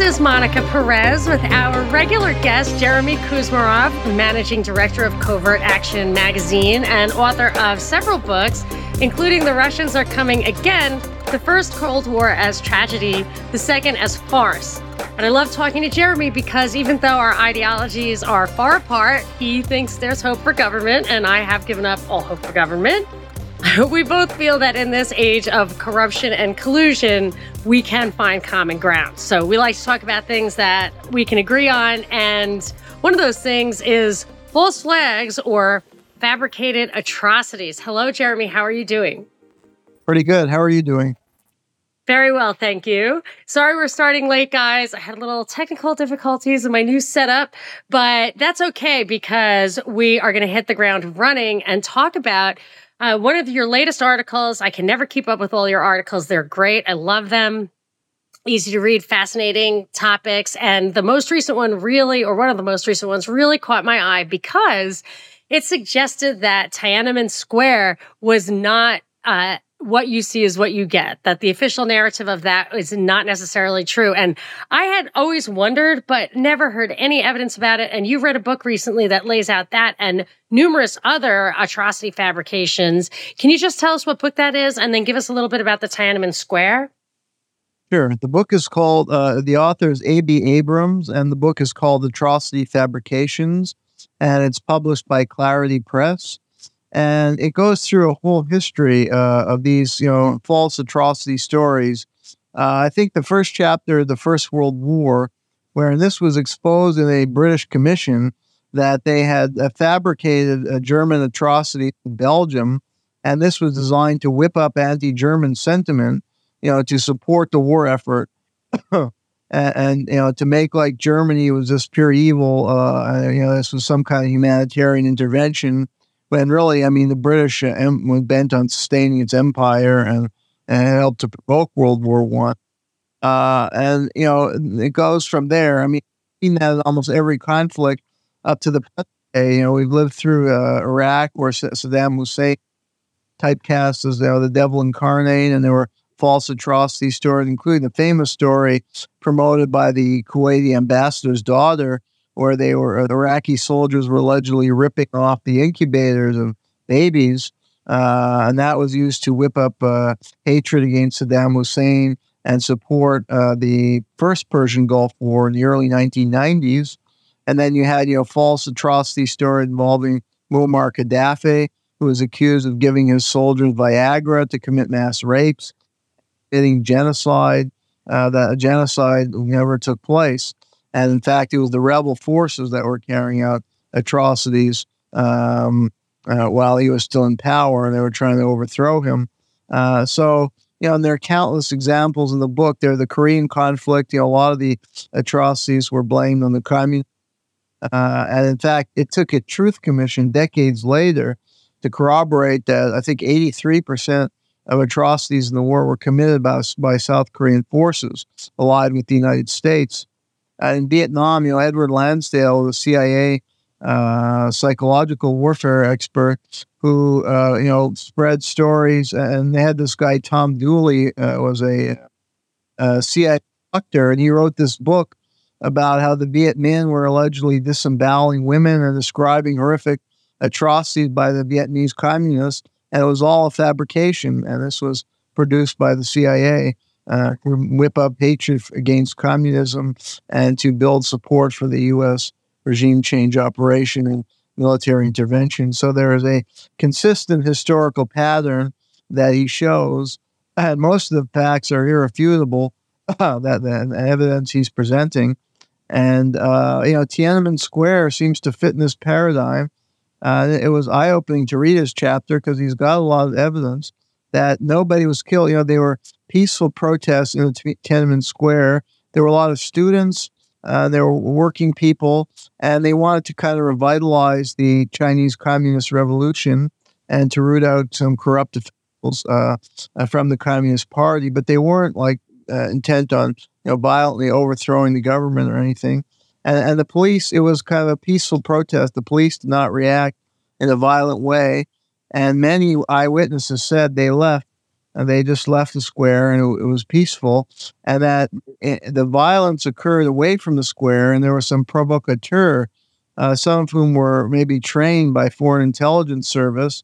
This is Monica Perez with our regular guest, Jeremy Kuzmarov, managing director of Covert Action Magazine and author of several books, including The Russians Are Coming Again, the first Cold War as tragedy, the second as farce. And I love talking to Jeremy because even though our ideologies are far apart, he thinks there's hope for government, and I have given up all hope for government. We both feel that in this age of corruption and collusion, we can find common ground. So we like to talk about things that we can agree on. And one of those things is false flags or fabricated atrocities. Hello, Jeremy. How are you doing? Pretty good. How are you doing? Very well, thank you. Sorry we're starting late, guys. I had a little technical difficulties in my new setup, but that's okay because we are going to hit the ground running and talk about one of your latest articles. I can never keep up with all your articles. They're great. I love them. Easy to read, fascinating topics. And the most recent one really, or one of the most recent ones really caught my eye because it suggested that Tiananmen Square was not what you see is what you get, that the official narrative of that is not necessarily true. And I had always wondered, but never heard any evidence about it. And you read a book recently that lays out that and numerous other atrocity fabrications. Can you just tell us what book that is and then give us a little bit about the Tiananmen Square? Sure. The book is called, the author is A.B. Abrams, and the book is called Atrocity Fabrications, and it's published by Clarity Press. And it goes through a whole history of these, false atrocity stories. I think the first chapter, the First World War, where this was exposed in a British commission that they had fabricated a German atrocity in Belgium, and this was designed to whip up anti-German sentiment, to support the war effort, and to make like Germany was just pure evil. This was some kind of humanitarian intervention. When really, the British was bent on sustaining its empire and it helped to provoke World War One. It goes from there. We've seen that in almost every conflict up to the present day. We've lived through Iraq where Saddam Hussein typecast as the devil incarnate, and there were false atrocity stories, including the famous story promoted by the Kuwaiti ambassador's daughter, where they were, the Iraqi soldiers were allegedly ripping off the incubators of babies, and that was used to whip up hatred against Saddam Hussein and support the first Persian Gulf War in the early 1990s. And then you had, false atrocity story involving Muammar Gaddafi, who was accused of giving his soldiers Viagra to commit mass rapes, committing genocide. That genocide never took place. And in fact, it was the rebel forces that were carrying out atrocities while he was still in power, and they were trying to overthrow him. And there are countless examples in the book. There, the Korean conflict, a lot of the atrocities were blamed on the communists. And in fact, it took a truth commission decades later to corroborate that I think 83% of atrocities in the war were committed by South Korean forces allied with the United States. In Vietnam, Edward Lansdale, the CIA psychological warfare expert, who, spread stories, and they had this guy, Tom Dooley, was a CIA doctor, and he wrote this book about how the Viet Minh were allegedly disemboweling women and describing horrific atrocities by the Vietnamese communists, and it was all a fabrication, and this was produced by the CIA. Whip up hatred against communism and to build support for the U.S. regime change operation and military intervention. So there is a consistent historical pattern that he shows, and most of the facts are irrefutable, that evidence he's presenting. And, Tiananmen Square seems to fit in this paradigm. It was eye-opening to read his chapter because he's got a lot of evidence that nobody was killed. They were peaceful protests in the Tiananmen Square. There were a lot of students, there were working people, and they wanted to kind of revitalize the Chinese Communist Revolution and to root out some corrupt officials from the Communist Party, but they weren't intent on violently overthrowing the government or anything. And the police, it was kind of a peaceful protest. The police did not react in a violent way. And many eyewitnesses said they left and they just left the square, and it was peaceful. And that the violence occurred away from the square, and there were some provocateurs, some of whom were maybe trained by foreign intelligence service.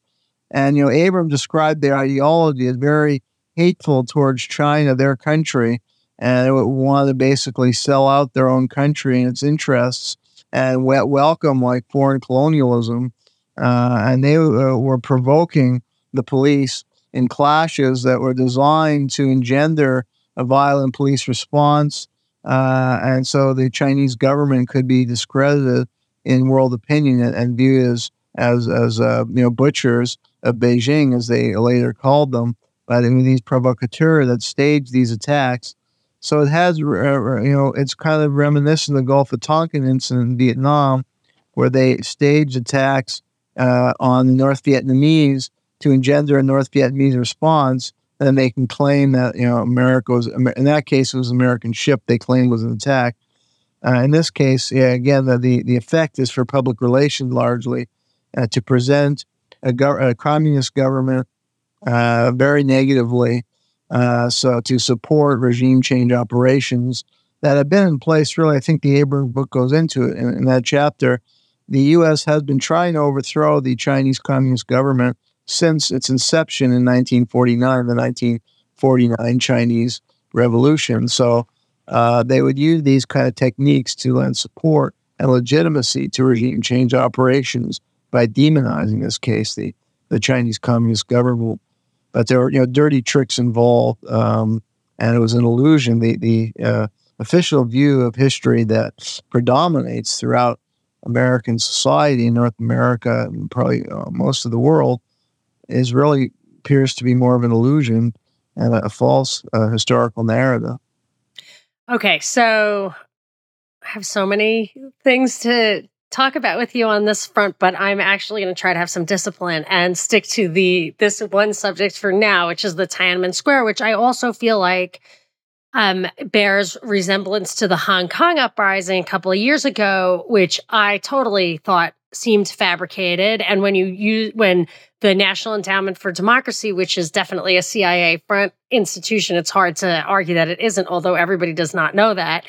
And, you know, Abrams described their ideology as very hateful towards China, their country, and they wanted to basically sell out their own country and its interests and welcome, like, foreign colonialism. And they were provoking the police in clashes that were designed to engender a violent police response. And so the Chinese government could be discredited in world opinion and viewed as you know, butchers of Beijing, as they later called them, but I mean, these provocateurs that staged these attacks. So it has, you know, it's kind of reminiscent of the Gulf of Tonkin incident in Vietnam, where they staged attacks on the North Vietnamese to engender a North Vietnamese response, and then they can claim that, you know, America was, in that case, it was an American ship they claimed was an attack. In this case, yeah, again, the effect is for public relations largely, to present a communist government very negatively, so to support regime change operations that have been in place, really. I think the Abrams book goes into it in that chapter. The U.S. has been trying to overthrow the Chinese communist government since its inception in 1949, the 1949 Chinese Revolution. So they would use these kind of techniques to lend support and legitimacy to regime change operations by demonizing, this case, the Chinese communist government. But there were, you know, dirty tricks involved, and it was an illusion, the official view of history that predominates throughout American society in North America, and probably most of the world, is really appears to be more of an illusion and a false historical narrative. Okay, so I have so many things to talk about with you on this front, but I'm actually going to try to have some discipline and stick to this one subject for now, which is the Tiananmen Square, which I also feel like bears resemblance to the Hong Kong uprising a couple of years ago, which I totally thought seemed fabricated. And when when the National Endowment for Democracy, which is definitely a CIA front institution, it's hard to argue that it isn't, although everybody does not know that.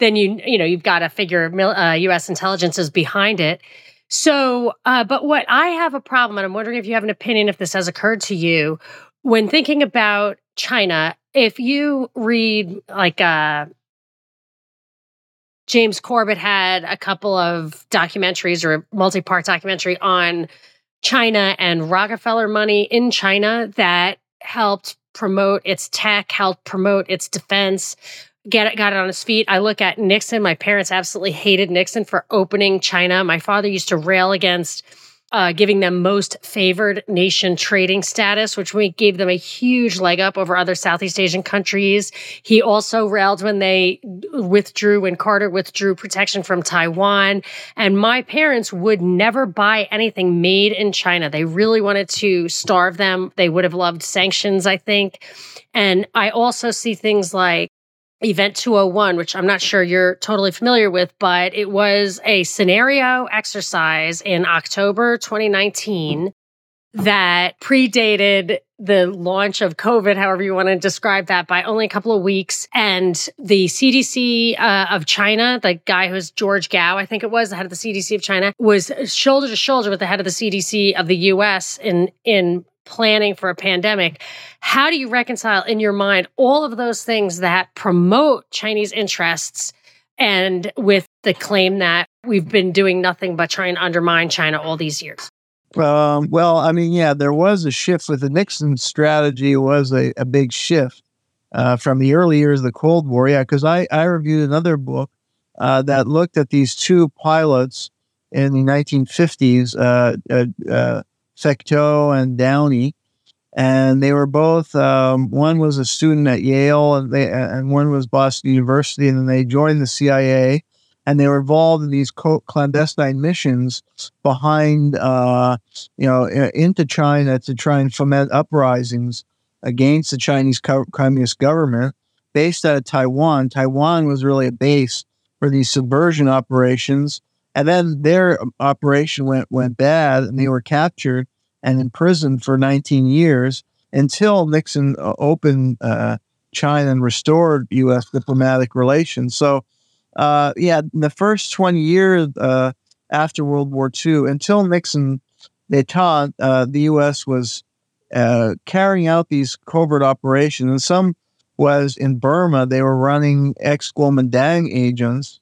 Then you know, you've got to figure U.S. intelligence is behind it. So, but what I have a problem, and I'm wondering if you have an opinion if this has occurred to you, when thinking about China, if you read, like, James Corbett had a couple of documentaries, or a multi-part documentary on China and Rockefeller money in China that helped promote its tech, helped promote its defense, got it on his feet. I look at Nixon. My parents absolutely hated Nixon for opening China. My father used to rail against giving them most favored nation trading status, which we gave them a huge leg up over other Southeast Asian countries. He also railed when Carter withdrew protection from Taiwan. And my parents would never buy anything made in China. They really wanted to starve them. They would have loved sanctions, I think. And I also see things like Event 201, which I'm not sure you're totally familiar with, but it was a scenario exercise in October 2019 that predated the launch of COVID, however you want to describe that, by only a couple of weeks. And the CDC of China, the guy who's George Gao, I think it was, the head of the CDC of China, was shoulder to shoulder with the head of the CDC of the US in planning for a pandemic. How do you reconcile in your mind all of those things that promote Chinese interests and with the claim that we've been doing nothing but trying to undermine China all these years? Well, I mean, yeah, there was a shift with the Nixon strategy, was a big shift from the early years of the Cold War. Yeah, because I reviewed another book that looked at these two pilots in the 1950s, Fekto and Downey, and they were both, one was a student at Yale and one was Boston University, and then they joined the CIA, and they were involved in these clandestine missions behind, you know, into China to try and foment uprisings against the Chinese communist government based out of Taiwan. Taiwan was really a base for these subversion operations. And then their operation went bad, and they were captured and imprisoned for 19 years. until Nixon opened China and restored U.S. diplomatic relations. So, yeah, in the first 20 years after World War II, until Nixon d'etat, the U.S. was carrying out these covert operations. And some was in Burma. They were running ex-Kuomintang agents.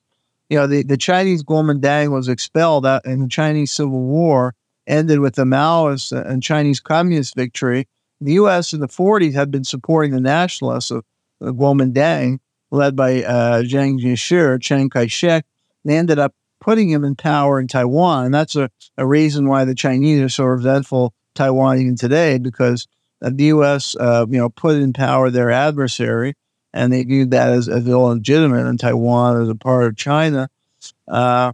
You know, the Chinese Kuomintang was expelled in the Chinese Civil War, ended with the Maoist and Chinese Communist victory. The U.S. in the 40s had been supporting the nationalists of Kuomintang, led by Jiang Zixir, Chiang Kai-shek. They ended up putting him in power in Taiwan. And that's a reason why the Chinese are so resentful Taiwan even today, because the U.S. You know, put in power their adversary, and they viewed that as illegitimate, and Taiwan as a part of China. Yeah,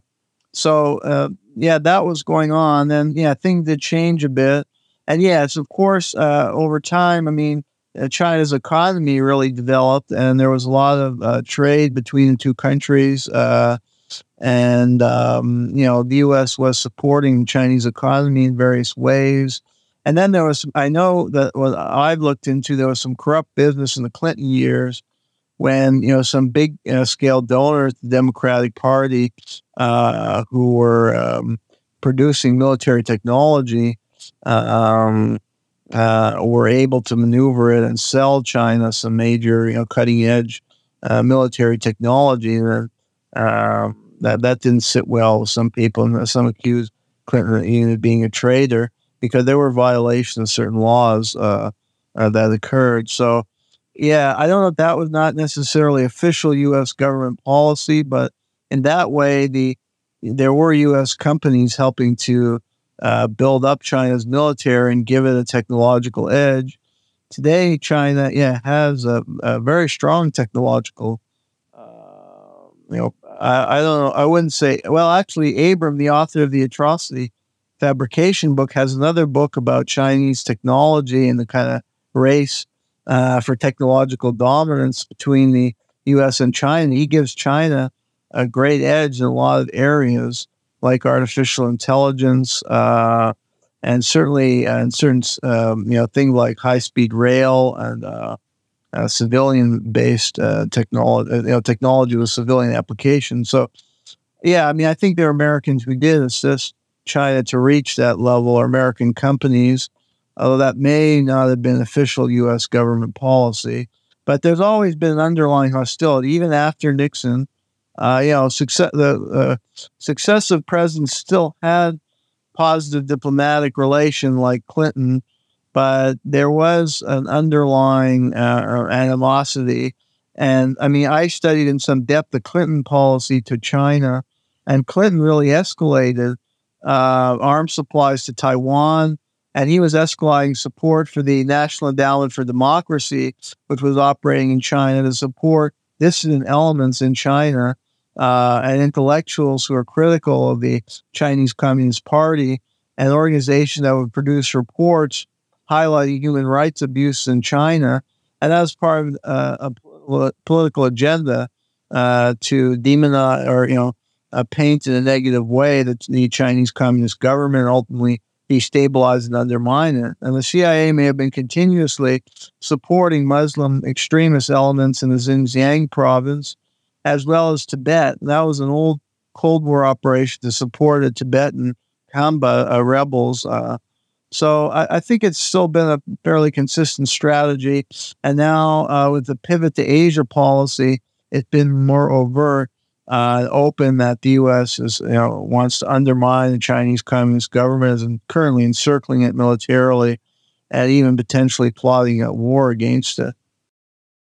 that was going on. And yeah, things did change a bit. And yes, of course, over time, I mean, China's economy really developed, and there was a lot of trade between the two countries. You know, the U.S. was supporting the Chinese economy in various ways. And then there was, I know that what I've looked into, there was some corrupt business in the Clinton years when, you know, some big scale donors to the Democratic Party who were producing military technology were able to maneuver it and sell China some major, you know, cutting edge military technology. That didn't sit well with some people, and some accused Clinton of being a traitor because there were violations of certain laws that occurred. So, yeah, I don't know if that was not necessarily official U.S. government policy, but in that way, there were U.S. companies helping to build up China's military and give it a technological edge. Today, China, yeah, has a very strong technological, you know, I don't know, I wouldn't say, well, actually, Abrams, the author of the Atrocity Fabrication book, has another book about Chinese technology and the kind of race for technological dominance between the U.S. and China. He gives China a great edge in a lot of areas, like artificial intelligence, and certainly in certain you know, things like high-speed rail and civilian-based technology, you know, technology with civilian applications. So, yeah, I mean, I think there are Americans who did assist China to reach that level, or American companies, although that may not have been official U.S. government policy. But there's always been an underlying hostility, even after Nixon. You know, successive presidents still had positive diplomatic relation, like Clinton, but there was an underlying animosity. And I mean, I studied in some depth the Clinton policy to China, and Clinton really escalated arms supplies to Taiwan, and he was escalating support for the National Endowment for Democracy, which was operating in China to support dissident elements in China and intellectuals who are critical of the Chinese Communist Party, an organization that would produce reports highlighting human rights abuse in China. And that was part of a political agenda to demonize, or, you know, paint in a negative way that the Chinese Communist government, ultimately destabilize and undermine it. And the CIA may have been continuously supporting Muslim extremist elements in the Xinjiang province, as well as Tibet. And that was an old Cold War operation to support the Tibetan Kamba rebels. So I think it's still been a fairly consistent strategy. And now with the pivot to Asia policy, it's been more overt, open, that the U.S. is, you know, wants to undermine the Chinese Communist government and currently encircling it militarily, and even potentially plotting a war against it.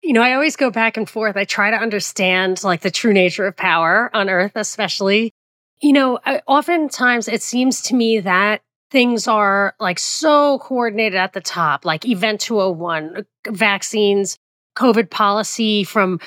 You know, I always go back and forth. I try to understand, like, the true nature of power on Earth, especially. You know, oftentimes it seems to me that things are, like, so coordinated at the top, like Event 201, vaccines, COVID policy, from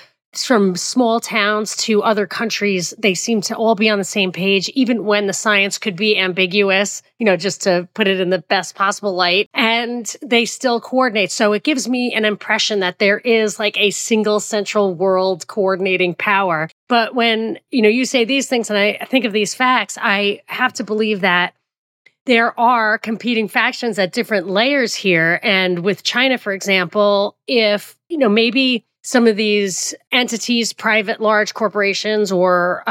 small towns to other countries, they seem to all be on the same page, even when the science could be ambiguous, you know, just to put it in the best possible light, and they still coordinate. So it gives me an impression that there is, like, a single central world coordinating power. But when, you know, you say these things and I think of these facts, I have to believe that there are competing factions at different layers here. And with China, for example, if, you know, maybe some of these entities, private large corporations or,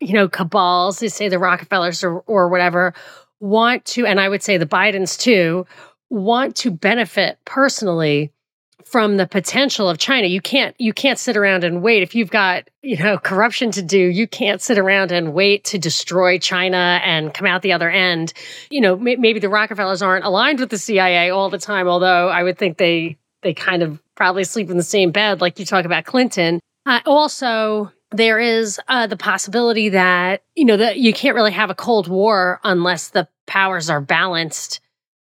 you know, cabals, they say the Rockefellers or whatever, want to, and I would say the Bidens too, want to benefit personally from the potential of China. You can't sit around and wait. If you've got, you know, corruption to do, you can't sit around and wait to destroy China and come out the other end. You know, maybe the Rockefellers aren't aligned with the CIA all the time, although I would think they kind of probably sleep in the same bed, like you talk about Clinton. Also, there is the possibility that, you know, that you can't really have a Cold War unless the powers are balanced.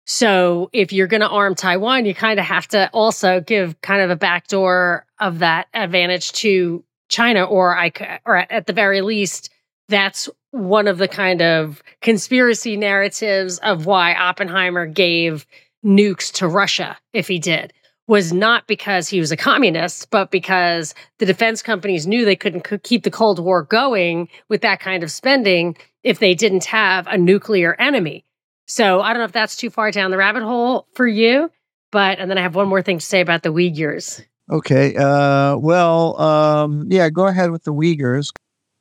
So if you're going to arm Taiwan, you kind of have to also give kind of a backdoor of that advantage to China, or at the very least, that's one of the kind of conspiracy narratives of why Oppenheimer gave nukes to Russia, if he did, was not because he was a communist, but because the defense companies knew they couldn't keep the Cold War going with that kind of spending if they didn't have a nuclear enemy. So I don't know if that's too far down the rabbit hole for you, but, and then I have one more thing to say about the Uyghurs. Okay. Yeah, go ahead with the Uyghurs.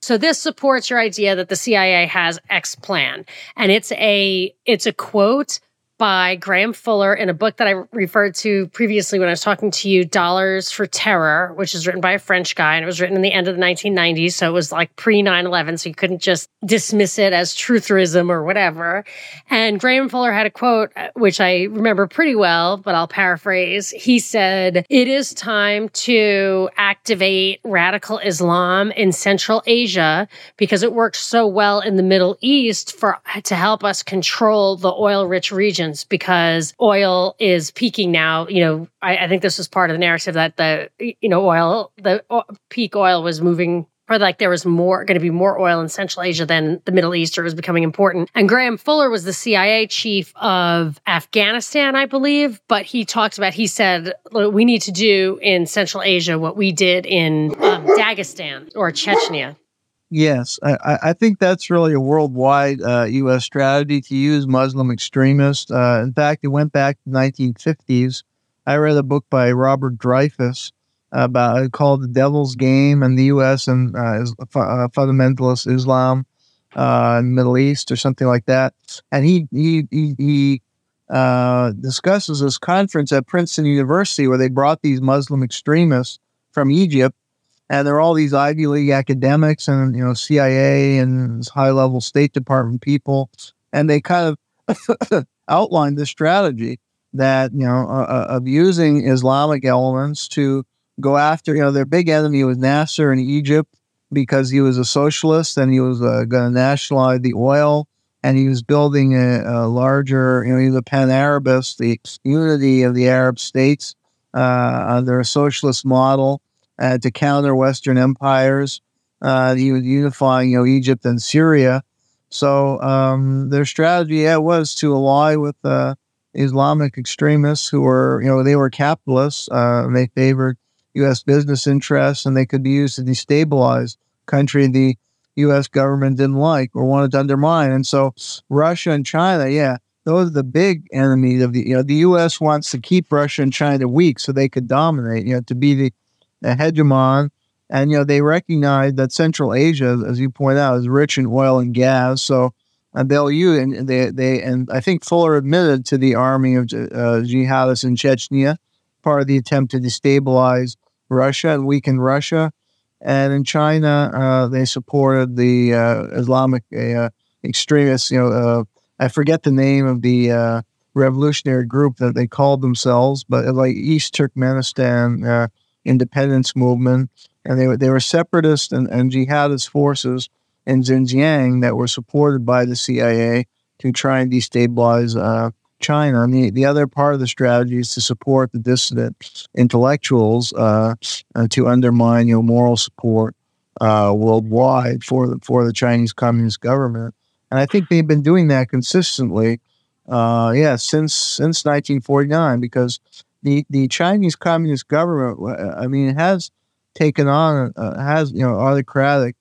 So this supports your idea that the CIA has X plan. And it's a quote by Graham Fuller in a book that I referred to previously when I was talking to you, Dollars for Terror, which is written by a French guy, and it was written in the end of the 1990s, so it was like pre-9/11, so you couldn't just dismiss it as trutherism or whatever. And Graham Fuller had a quote, which I remember pretty well, but I'll paraphrase. He said, "It is time to activate radical Islam in Central Asia because it worked so well in the Middle East to help us control the oil-rich region." Because oil is peaking now, you know, I think this was part of the narrative that peak oil was moving, or like there was going to be more oil in Central Asia than the Middle East, or it was becoming important. And Graham Fuller was the CIA chief of Afghanistan, I believe, but he said, we need to do in Central Asia what we did in Dagestan or Chechnya. Yes, I think that's really a worldwide U.S. strategy to use Muslim extremists. In fact, it went back to the 1950s. I read a book by Robert Dreyfus called The Devil's Game, and the U.S. and fundamentalist Islam in the Middle East, or something like that. And he discusses this conference at Princeton University where they brought these Muslim extremists from Egypt. And there are all these Ivy League academics and, you know, CIA and high-level State Department people. And they kind of outlined this strategy that, you know, of using Islamic elements to go after, you know, their big enemy was Nasser in Egypt because he was a socialist and he was going to nationalize the oil. And he was building a larger, you know, he was a pan-Arabist, the unity of the Arab states under a socialist model. To counter Western empires. He was unifying, you know, Egypt and Syria. So their strategy was to ally with Islamic extremists who were, you know, they were capitalists. They favored U.S. business interests, and they could be used to destabilize country the U.S. government didn't like or wanted to undermine. And so Russia and China, those are the big enemies of the, you know, the U.S. wants to keep Russia and China weak so they could dominate, you know, to be a hegemon. And, you know, they recognize that Central Asia, as you point out, is rich in oil and gas. So and I think Fuller admitted to the army of jihadists in Chechnya, part of the attempt to destabilize Russia and weaken Russia. And in China, they supported the Islamic extremists. You know, I forget the name of the revolutionary group that they called themselves, but like East Turkmenistan, independence movement, and they were separatist and jihadist forces in Xinjiang that were supported by the CIA to try and destabilize China. And the other part of the strategy is to support the dissident intellectuals to undermine, you know, moral support worldwide for the Chinese Communist government. And I think they've been doing that consistently, since 1949, because the Chinese Communist government, I mean, it has taken on, has, you know, autocratic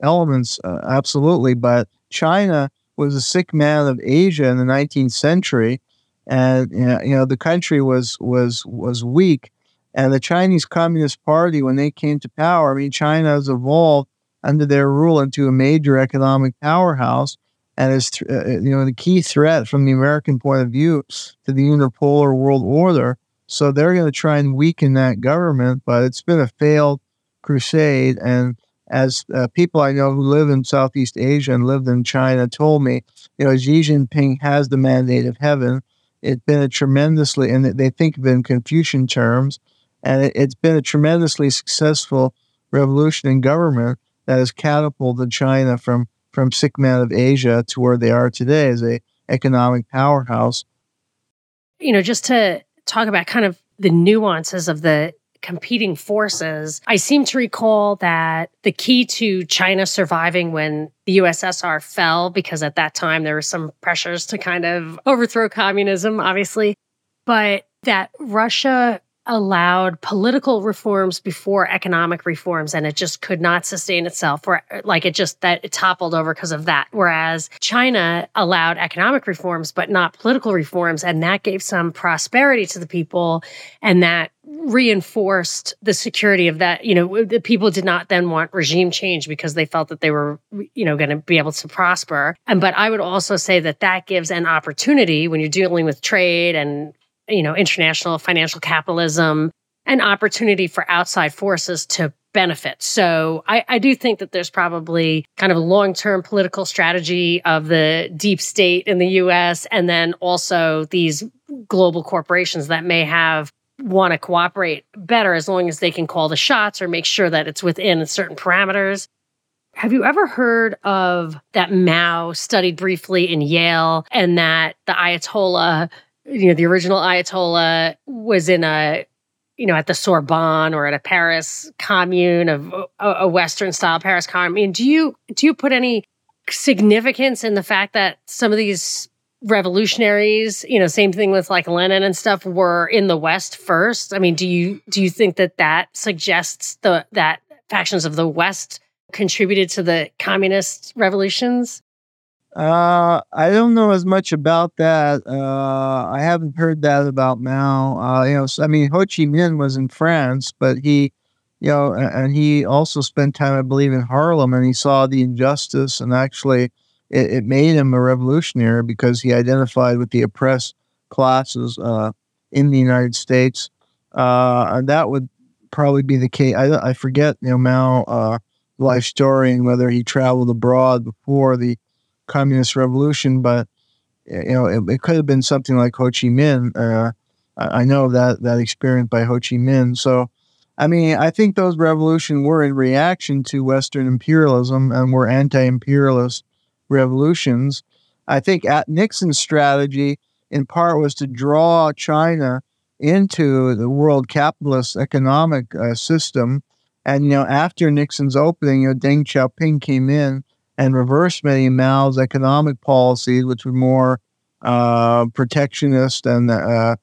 elements, absolutely. But China was a sick man of Asia in the 19th century, and the country was weak. And the Chinese Communist Party, when they came to power, I mean, China has evolved under their rule into a major economic powerhouse, and is the key threat from the American point of view to the unipolar world order. So they're going to try and weaken that government, but it's been a failed crusade. And as people I know who live in Southeast Asia and lived in China told me, Xi Jinping has the mandate of heaven. It's been a tremendously, and they think of it in Confucian terms, and it's been a tremendously successful revolution in government that has catapulted China from sick man of Asia to where they are today as an economic powerhouse. Just to talk about kind of the nuances of the competing forces, I seem to recall that the key to China surviving when the USSR fell, because at that time there were some pressures to kind of overthrow communism, obviously, but that Russia allowed political reforms before economic reforms, and it just could not sustain itself, or it toppled over because of that. Whereas China allowed economic reforms, but not political reforms, and that gave some prosperity to the people, and that reinforced the security of that. The people did not then want regime change because they felt that they were, going to be able to prosper. But I would also say that gives an opportunity when you're dealing with trade and international financial capitalism, an opportunity for outside forces to benefit. So I do think that there's probably kind of a long-term political strategy of the deep state in the U.S. and then also these global corporations that may want to cooperate better as long as they can call the shots or make sure that it's within certain parameters. Have you ever heard of that Mao studied briefly in Yale and that the Ayatollah the original Ayatollah was in at the Sorbonne or at a Paris commune of a Western-style Paris commune. Do you put any significance in the fact that some of these revolutionaries, same thing with like Lenin and stuff, were in the West first? I mean, do you think that suggests that factions of the West contributed to the communist revolutions? I don't know as much about that. I haven't heard that about Mao. Ho Chi Minh was in France, but he also spent time, I believe, in Harlem, and he saw the injustice, and actually it made him a revolutionary because he identified with the oppressed classes in the United States. And that would probably be the case. I forget, Mao life story and whether he traveled abroad before the Communist Revolution, but it could have been something like Ho Chi Minh. I know that experience by Ho Chi Minh. So, I mean, I think those revolutions were in reaction to Western imperialism and were anti-imperialist revolutions. I think Nixon's strategy, in part, was to draw China into the world capitalist economic system. And after Nixon's opening, Deng Xiaoping came in and reversed many of Mao's economic policies, which were more protectionist and a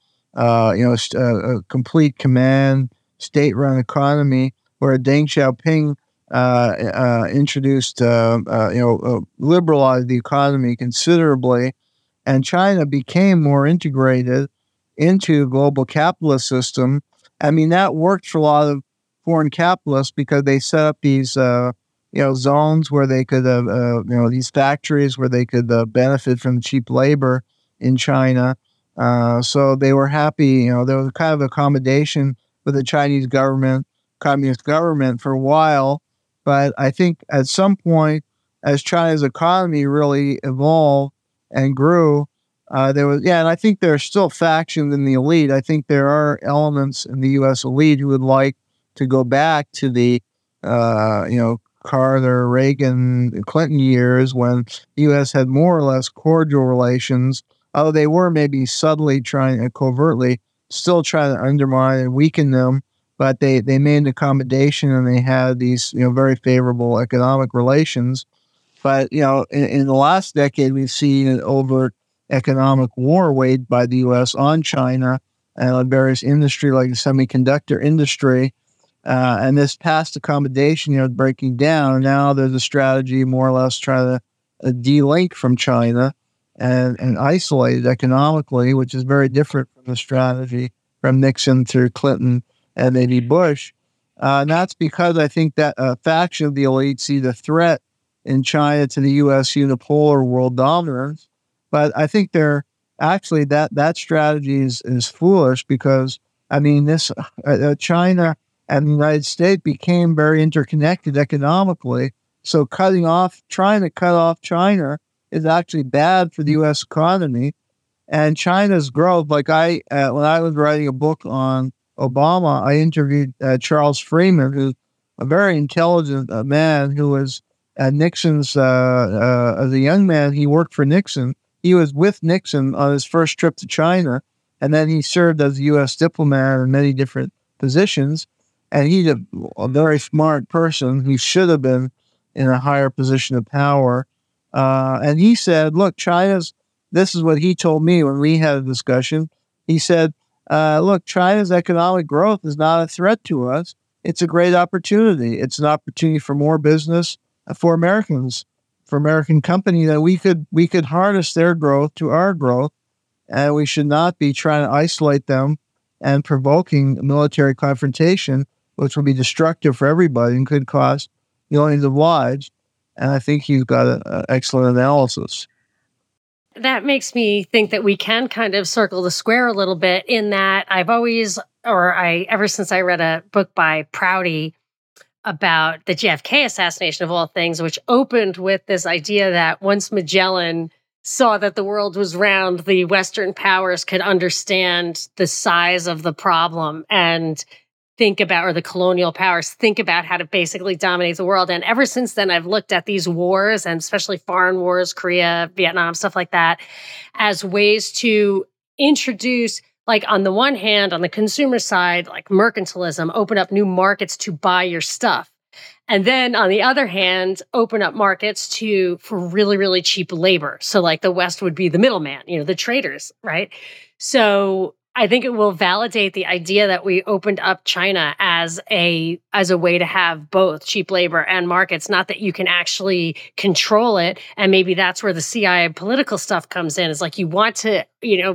complete command state-run economy, where Deng Xiaoping introduced liberalized the economy considerably, and China became more integrated into the global capitalist system. I mean, that worked for a lot of foreign capitalists because they set up these zones where they could these factories where they could benefit from cheap labor in China. So they were happy. There was kind of accommodation with the Chinese government, communist government, for a while. But I think at some point, as China's economy really evolved and grew, and I think there are still factions in the elite. I think there are elements in the U.S. elite who would like to go back to the, Carter, Reagan, Clinton years when the U.S. had more or less cordial relations, although they were maybe subtly covertly trying to undermine and weaken them, but they made an accommodation and they had these very favorable economic relations. But in the last decade, we've seen an overt economic war waged by the U.S. on China and on various industry like the semiconductor industry. And this past accommodation, breaking down. Now there's a strategy more or less trying to de-linked from China and isolated economically, which is very different from the strategy from Nixon through Clinton and maybe Bush. And that's because I think that a faction of the elite see the threat in China to the U.S. unipolar world dominance. But I think they're actually that strategy is foolish because, I mean, this China and the United States became very interconnected economically. So trying to cut off China is actually bad for the U.S. economy. And China's growth, like when I was writing a book on Obama, I interviewed Charles Freeman, who's a very intelligent man who was at Nixon's, as a young man, he worked for Nixon. He was with Nixon on his first trip to China, and then he served as a U.S. diplomat in many different positions. And he's a very smart person who should have been in a higher position of power. And he said, look, this is what he told me when we had a discussion. He said, look, China's economic growth is not a threat to us. It's a great opportunity. It's an opportunity for more business for Americans, for American company, that we could harness their growth to our growth, and we should not be trying to isolate them and provoking military confrontation, which will be destructive for everybody and could cost millions of lives. And I think he's got an excellent analysis. That makes me think that we can kind of circle the square a little bit, in that ever since I read a book by Prouty about the JFK assassination of all things, which opened with this idea that once Magellan saw that the world was round, the Western powers could understand the size of the problem and the colonial powers think about how to basically dominate the world. And ever since then, I've looked at these wars, and especially foreign wars, Korea, Vietnam, stuff like that, as ways to introduce, like, on the one hand, on the consumer side, like mercantilism, open up new markets to buy your stuff. And then on the other hand, open up markets for really, really cheap labor. So like the West would be the middleman, the traders, right? So I think it will validate the idea that we opened up China as a way to have both cheap labor and markets, not that you can actually control it. And maybe that's where the CIA political stuff comes in. It's like you want to,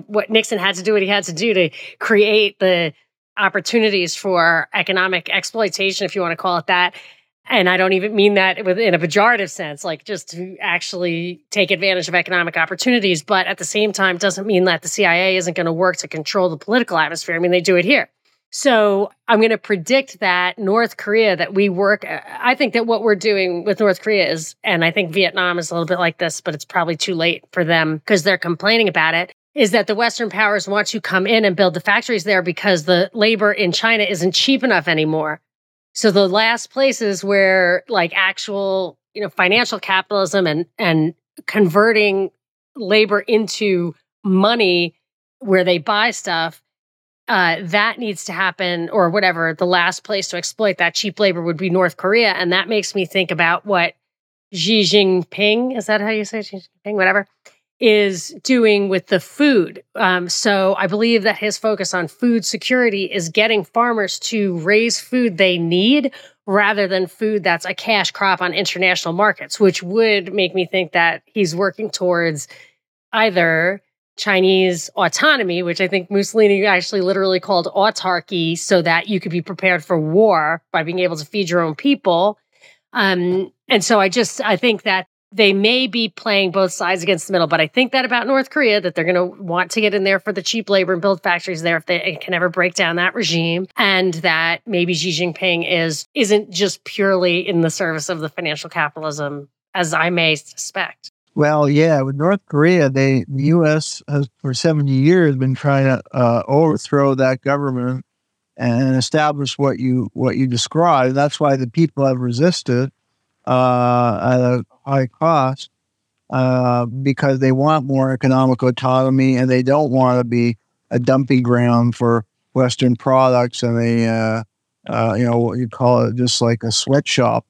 what Nixon had to do, what he had to do to create the opportunities for economic exploitation, if you want to call it that. And I don't even mean that in a pejorative sense, like just to actually take advantage of economic opportunities. But at the same time, doesn't mean that the CIA isn't going to work to control the political atmosphere. I mean, they do it here. So I'm going to predict that North Korea, I think that what we're doing with North Korea is, and I think Vietnam is a little bit like this, but it's probably too late for them because they're complaining about it, is that the Western powers want to come in and build the factories there because the labor in China isn't cheap enough anymore. So the last places where like actual, financial capitalism and converting labor into money where they buy stuff, that needs to happen, or whatever, the last place to exploit that cheap labor would be North Korea. And that makes me think about what Xi Jinping, is that how you say Xi Jinping, whatever, is doing with the food. So I believe that his focus on food security is getting farmers to raise food they need rather than food that's a cash crop on international markets, which would make me think that he's working towards either Chinese autonomy, which I think Mussolini actually literally called autarky, so that you could be prepared for war by being able to feed your own people. And so I think that they may be playing both sides against the middle, but I think that about North Korea, that they're going to want to get in there for the cheap labor and build factories there if they can ever break down that regime, and that maybe Xi Jinping isn't just purely in the service of the financial capitalism, as I may suspect. Well, yeah, with North Korea, the U.S. has for 70 years been trying to overthrow that government and establish what you described. That's why the people have resisted at a high cost, because they want more economic autonomy and they don't want to be a dumping ground for Western products, and they, what you call it, just like a sweatshop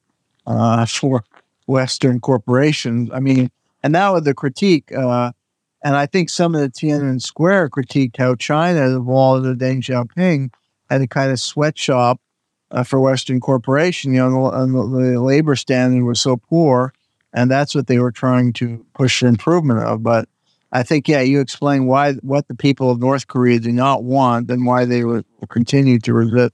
for Western corporations. I mean, and that was the critique, and I think some of the Tiananmen Square critiqued how China evolved under Deng Xiaoping had a kind of sweatshop for Western corporation, and the labor standard was so poor And that's what they were trying to push improvement of. But I think, yeah, you explain why what the people of North Korea do not want and why they will continue to resist.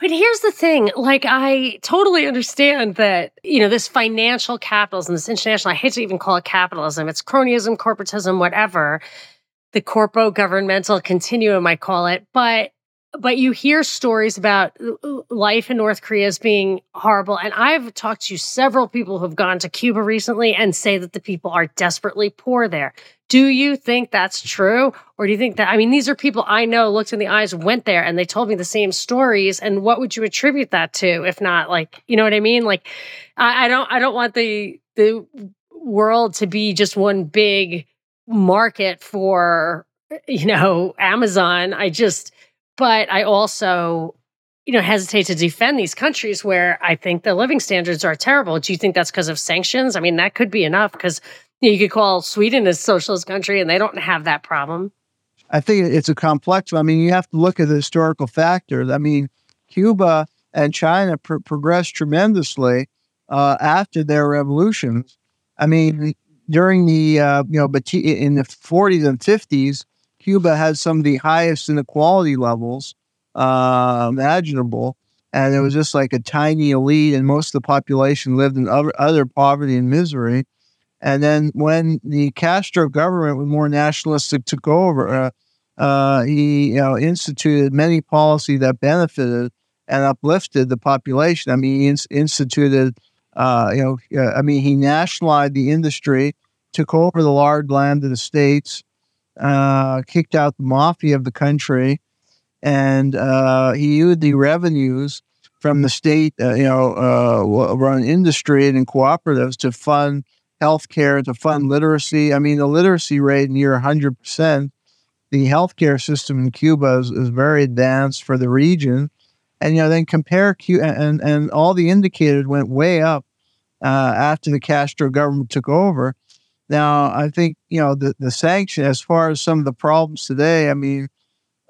But here's the thing, like, I totally understand that, you know, this financial capitalism, this international, I hate to even call it capitalism, it's cronyism, corporatism, whatever, the corpo-governmental continuum, I call it. But you hear stories about life in North Korea as being horrible. And I've talked to several people who've gone to Cuba recently and say that the people are desperately poor there. Do you think that's true? Or do you think that, I mean, these are people I know looked in the eyes, went there, and they told me the same stories. And what would you attribute that to, if not, like, you know what I mean? Like, I don't want the world to be just one big market for, you know, Amazon. But I also, you know, hesitate to defend these countries where I think the living standards are terrible. Do you think that's because of sanctions? I mean, that could be enough, because you could call Sweden a socialist country and they don't have that problem. I think it's a complex one. I mean, you have to look at the historical factors. I mean, Cuba and China progressed tremendously after their revolutions. I mean, during the, in the 40s and 50s, Cuba had some of the highest inequality levels imaginable, and it was just like a tiny elite, and most of the population lived in other poverty and misery. And then when the Castro government, with more nationalistic, took over, he instituted many policies that benefited and uplifted the population. I mean, he he nationalized the industry, took over the large land of the states, kicked out the mafia of the country, and he used the revenues from the state, run industry and in cooperatives to fund healthcare, to fund literacy. I mean, the literacy rate near 100%. The healthcare system in Cuba is very advanced for the region, and then compare Cuba, and all the indicators went way up after the Castro government took over. Now, I think, the sanction, as far as some of the problems today, I mean,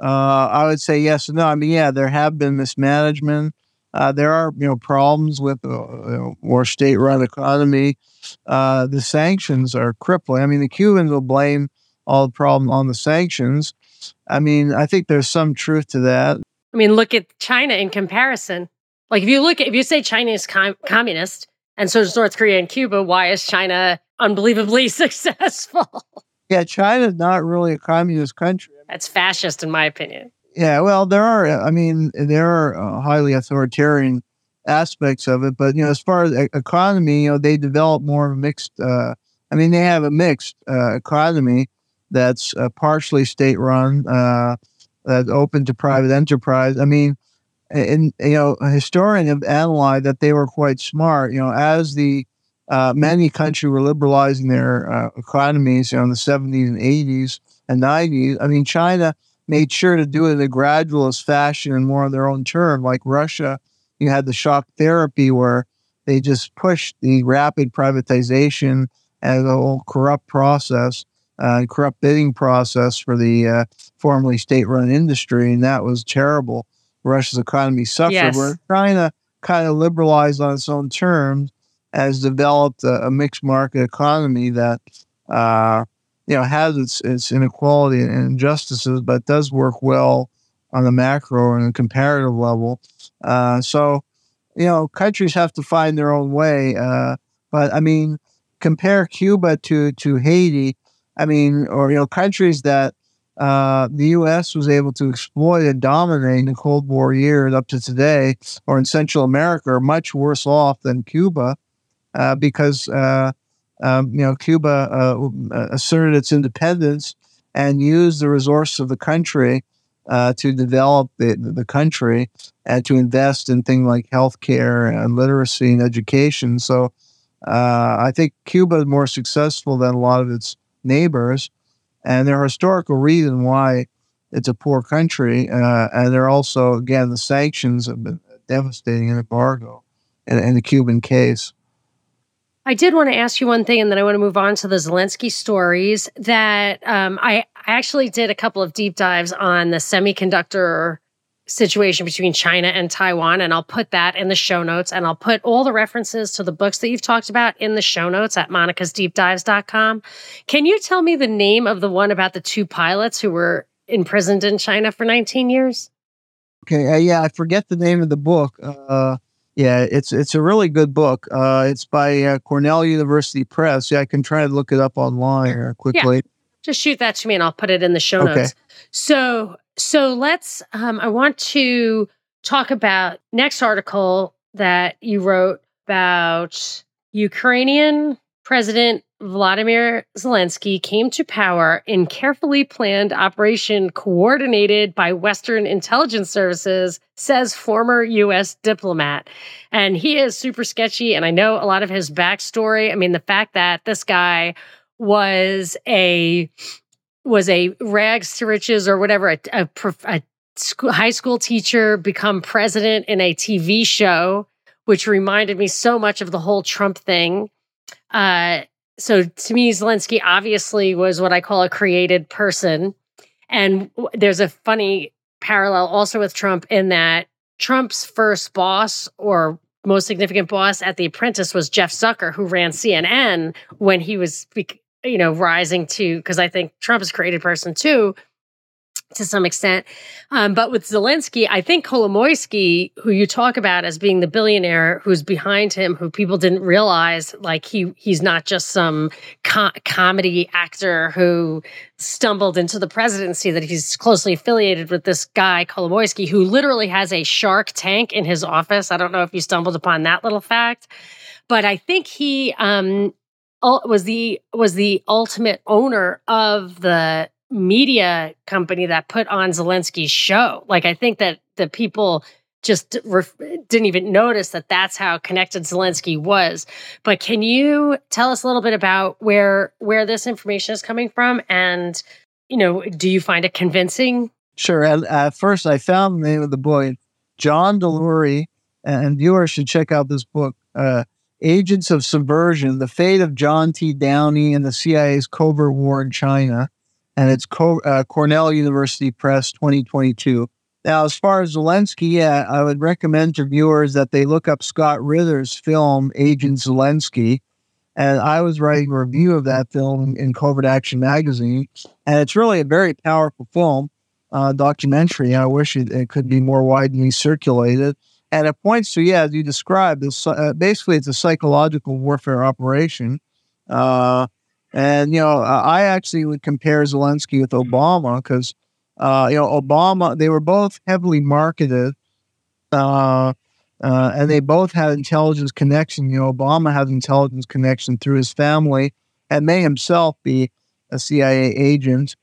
I would say yes and no. I mean, yeah, there have been mismanagement. There are, problems with more state-run economy. The sanctions are crippling. I mean, the Cubans will blame all the problem on the sanctions. I mean, I think there's some truth to that. I mean, look at China in comparison. Like, if you say China is communist, and so is North Korea and Cuba, why is China unbelievably successful? Yeah, China's not really a communist country. That's fascist, in my opinion. Yeah, well, there are highly authoritarian aspects of it, but, as far as economy, they develop more of a mixed, they have a mixed economy that's partially state-run, that's open to private enterprise. I mean, and, historians have analyzed that they were quite smart, as the many countries were liberalizing their economies, in the 70s and 80s and 90s. I mean, China made sure to do it in a gradualist fashion and more on their own term. Like Russia, you had the shock therapy where they just pushed the rapid privatization and the whole corrupt process, corrupt bidding process for the formerly state-run industry, and that was terrible. Russia's economy suffered. Yes. Where China kind of liberalized on its own terms, has developed a mixed market economy that has its inequality and injustices, but does work well on the macro and comparative level. So, countries have to find their own way. But I mean, compare Cuba to Haiti. I mean, or countries that the U.S. was able to exploit and dominate in the Cold War years up to today, or in Central America, are much worse off than Cuba, because Cuba asserted its independence and used the resources of the country to develop the country and to invest in things like healthcare and literacy and education. So I think Cuba is more successful than a lot of its neighbors. And there are historical reasons why it's a poor country. And there are also, again, the sanctions have been devastating, an embargo in the Cuban case. I did want to ask you one thing, and then I want to move on to the Zelensky stories, that I actually did a couple of deep dives on the semiconductor situation between China and Taiwan, and I'll put that in the show notes, and I'll put all the references to the books that you've talked about in the show notes at monicasdeepdives.com. Can you tell me the name of the one about the two pilots who were imprisoned in China for 19 years? Okay, yeah, I forget the name of the book. Yeah, it's a really good book. It's by Cornell University Press. Yeah, I can try to look it up online quickly. Yeah, just shoot that to me, and I'll put it in the show notes. So let's, I want to talk about next article that you wrote about Ukrainian President Vladimir Zelensky came to power in carefully planned operation coordinated by Western intelligence services, says former U.S. diplomat. And he is super sketchy. And I know a lot of his backstory. I mean, the fact that this guy was a rags to riches or whatever, high school teacher become president in a TV show, which reminded me so much of the whole Trump thing. So to me, Zelensky obviously was what I call a created person. And there's a funny parallel also with Trump in that Trump's first boss or most significant boss at The Apprentice was Jeff Zucker, who ran CNN when he was rising to, because I think Trump is a created person too, to some extent. But with Zelensky, I think Kolomoisky, who you talk about as being the billionaire who's behind him, who people didn't realize, like he's not just some comedy actor who stumbled into the presidency, that he's closely affiliated with this guy, Kolomoisky, who literally has a Shark Tank in his office. I don't know if you stumbled upon that little fact, but I think he was the ultimate owner of the media company that put on Zelensky's show. Like, I think that the people just didn't even notice that that's how connected Zelensky was. But can you tell us a little bit about where this information is coming from? And, do you find it convincing? Sure. First, I found the name of the boy, John DeLury, and viewers should check out this book, Agents of Subversion, The Fate of John T. Downey and the CIA's Covert War in China. And it's Cornell University Press, 2022. Now, as far as Zelensky, yeah, I would recommend to viewers that they look up Scott Rither's film, Agent Zelensky. And I was writing a review of that film in Covert Action Magazine. And it's really a very powerful film, documentary. I wish it could be more widely circulated. And it points to, yeah, as you described, this, basically it's a psychological warfare operation. I actually would compare Zelensky with Obama because, Obama, they were both heavily marketed and they both had intelligence connection. Obama had intelligence connection through his family and may himself be a CIA agent.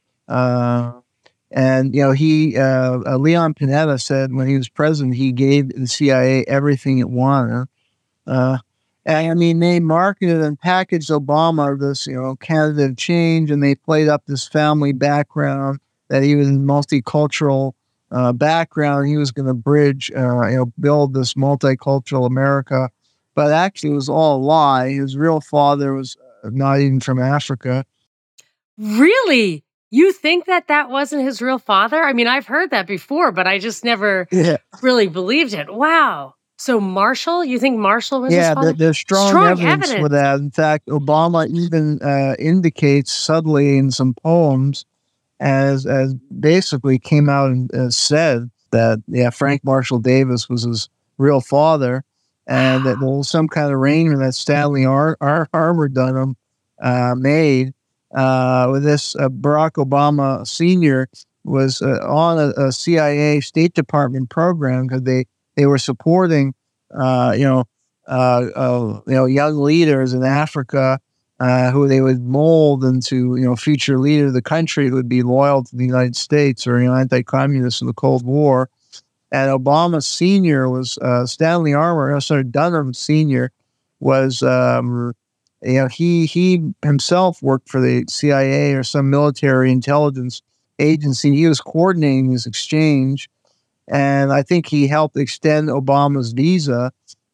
And Leon Panetta said when he was president, he gave the CIA everything it wanted. They marketed and packaged Obama, this, candidate of change, and they played up this family background that he was a multicultural background. He was going to build this multicultural America. But actually, it was all a lie. His real father was not even from Africa. Really? You think that wasn't his real father? I mean, I've heard that before, but I just never really believed it. Wow. So Marshall, you think Marshall was his father? Yeah, there's strong evidence for that. In fact, Obama even indicates subtly in some poems, as basically came out and said that, yeah, Frank Marshall Davis was his real father, and that there was some kind of arrangement that Stanley Harvard Dunham made. With this, Barack Obama Sr. was on a CIA State Department program because they were supporting, young leaders in Africa who they would mold into, future leader of the country who would be loyal to the United States or anti-communists in the Cold War. And Obama Sr. was Stanley Dunham Sr. was. He himself worked for the CIA or some military intelligence agency. He was coordinating this exchange, and I think he helped extend Obama's visa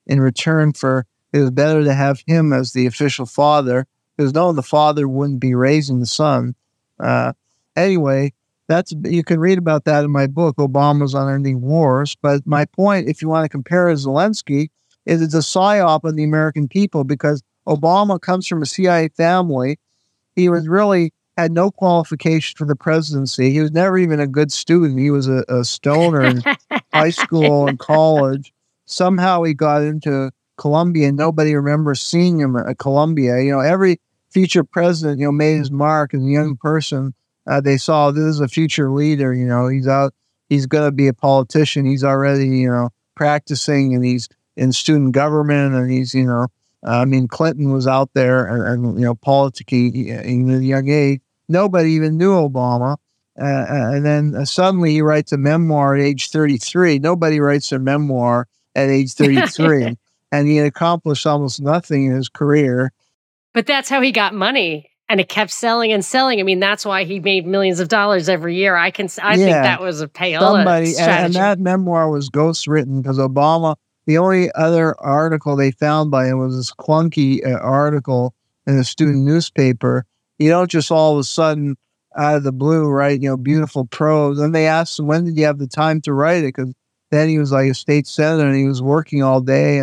in return for it was better to have him as the official father because the father wouldn't be raising the son. Anyway, You can read about that in my book, Obama's Unending Wars. But my point, if you want to compare it to Zelensky, is it's a psyop on the American people, because Obama comes from a CIA family. He was really had no qualification for the presidency. He was never even a good student. He was a stoner in high school and college. Somehow he got into Columbia, and nobody remembers seeing him at Columbia. You know, every future president, you know, made his mark as a young person. They saw this is a future leader. You know, he's out. He's going to be a politician. He's already, you know, practicing, and he's in student government, and he's, you know, I mean, Clinton was out there and you know, politicking even at a young age. Nobody even knew Obama. And then suddenly he writes a memoir at age 33. Nobody writes a memoir at age 33. And he had accomplished almost nothing in his career. But that's how he got money. And it kept selling and selling. I mean, that's why he made millions of dollars every year. I think that was a payola strategy. And that memoir was ghostwritten because Obama, the only other article they found by him was this clunky article in a student newspaper. You don't just all of a sudden, out of the blue, write, you know, beautiful prose. And they asked him, when did you have the time to write it? Because then he was like a state senator and he was working all day,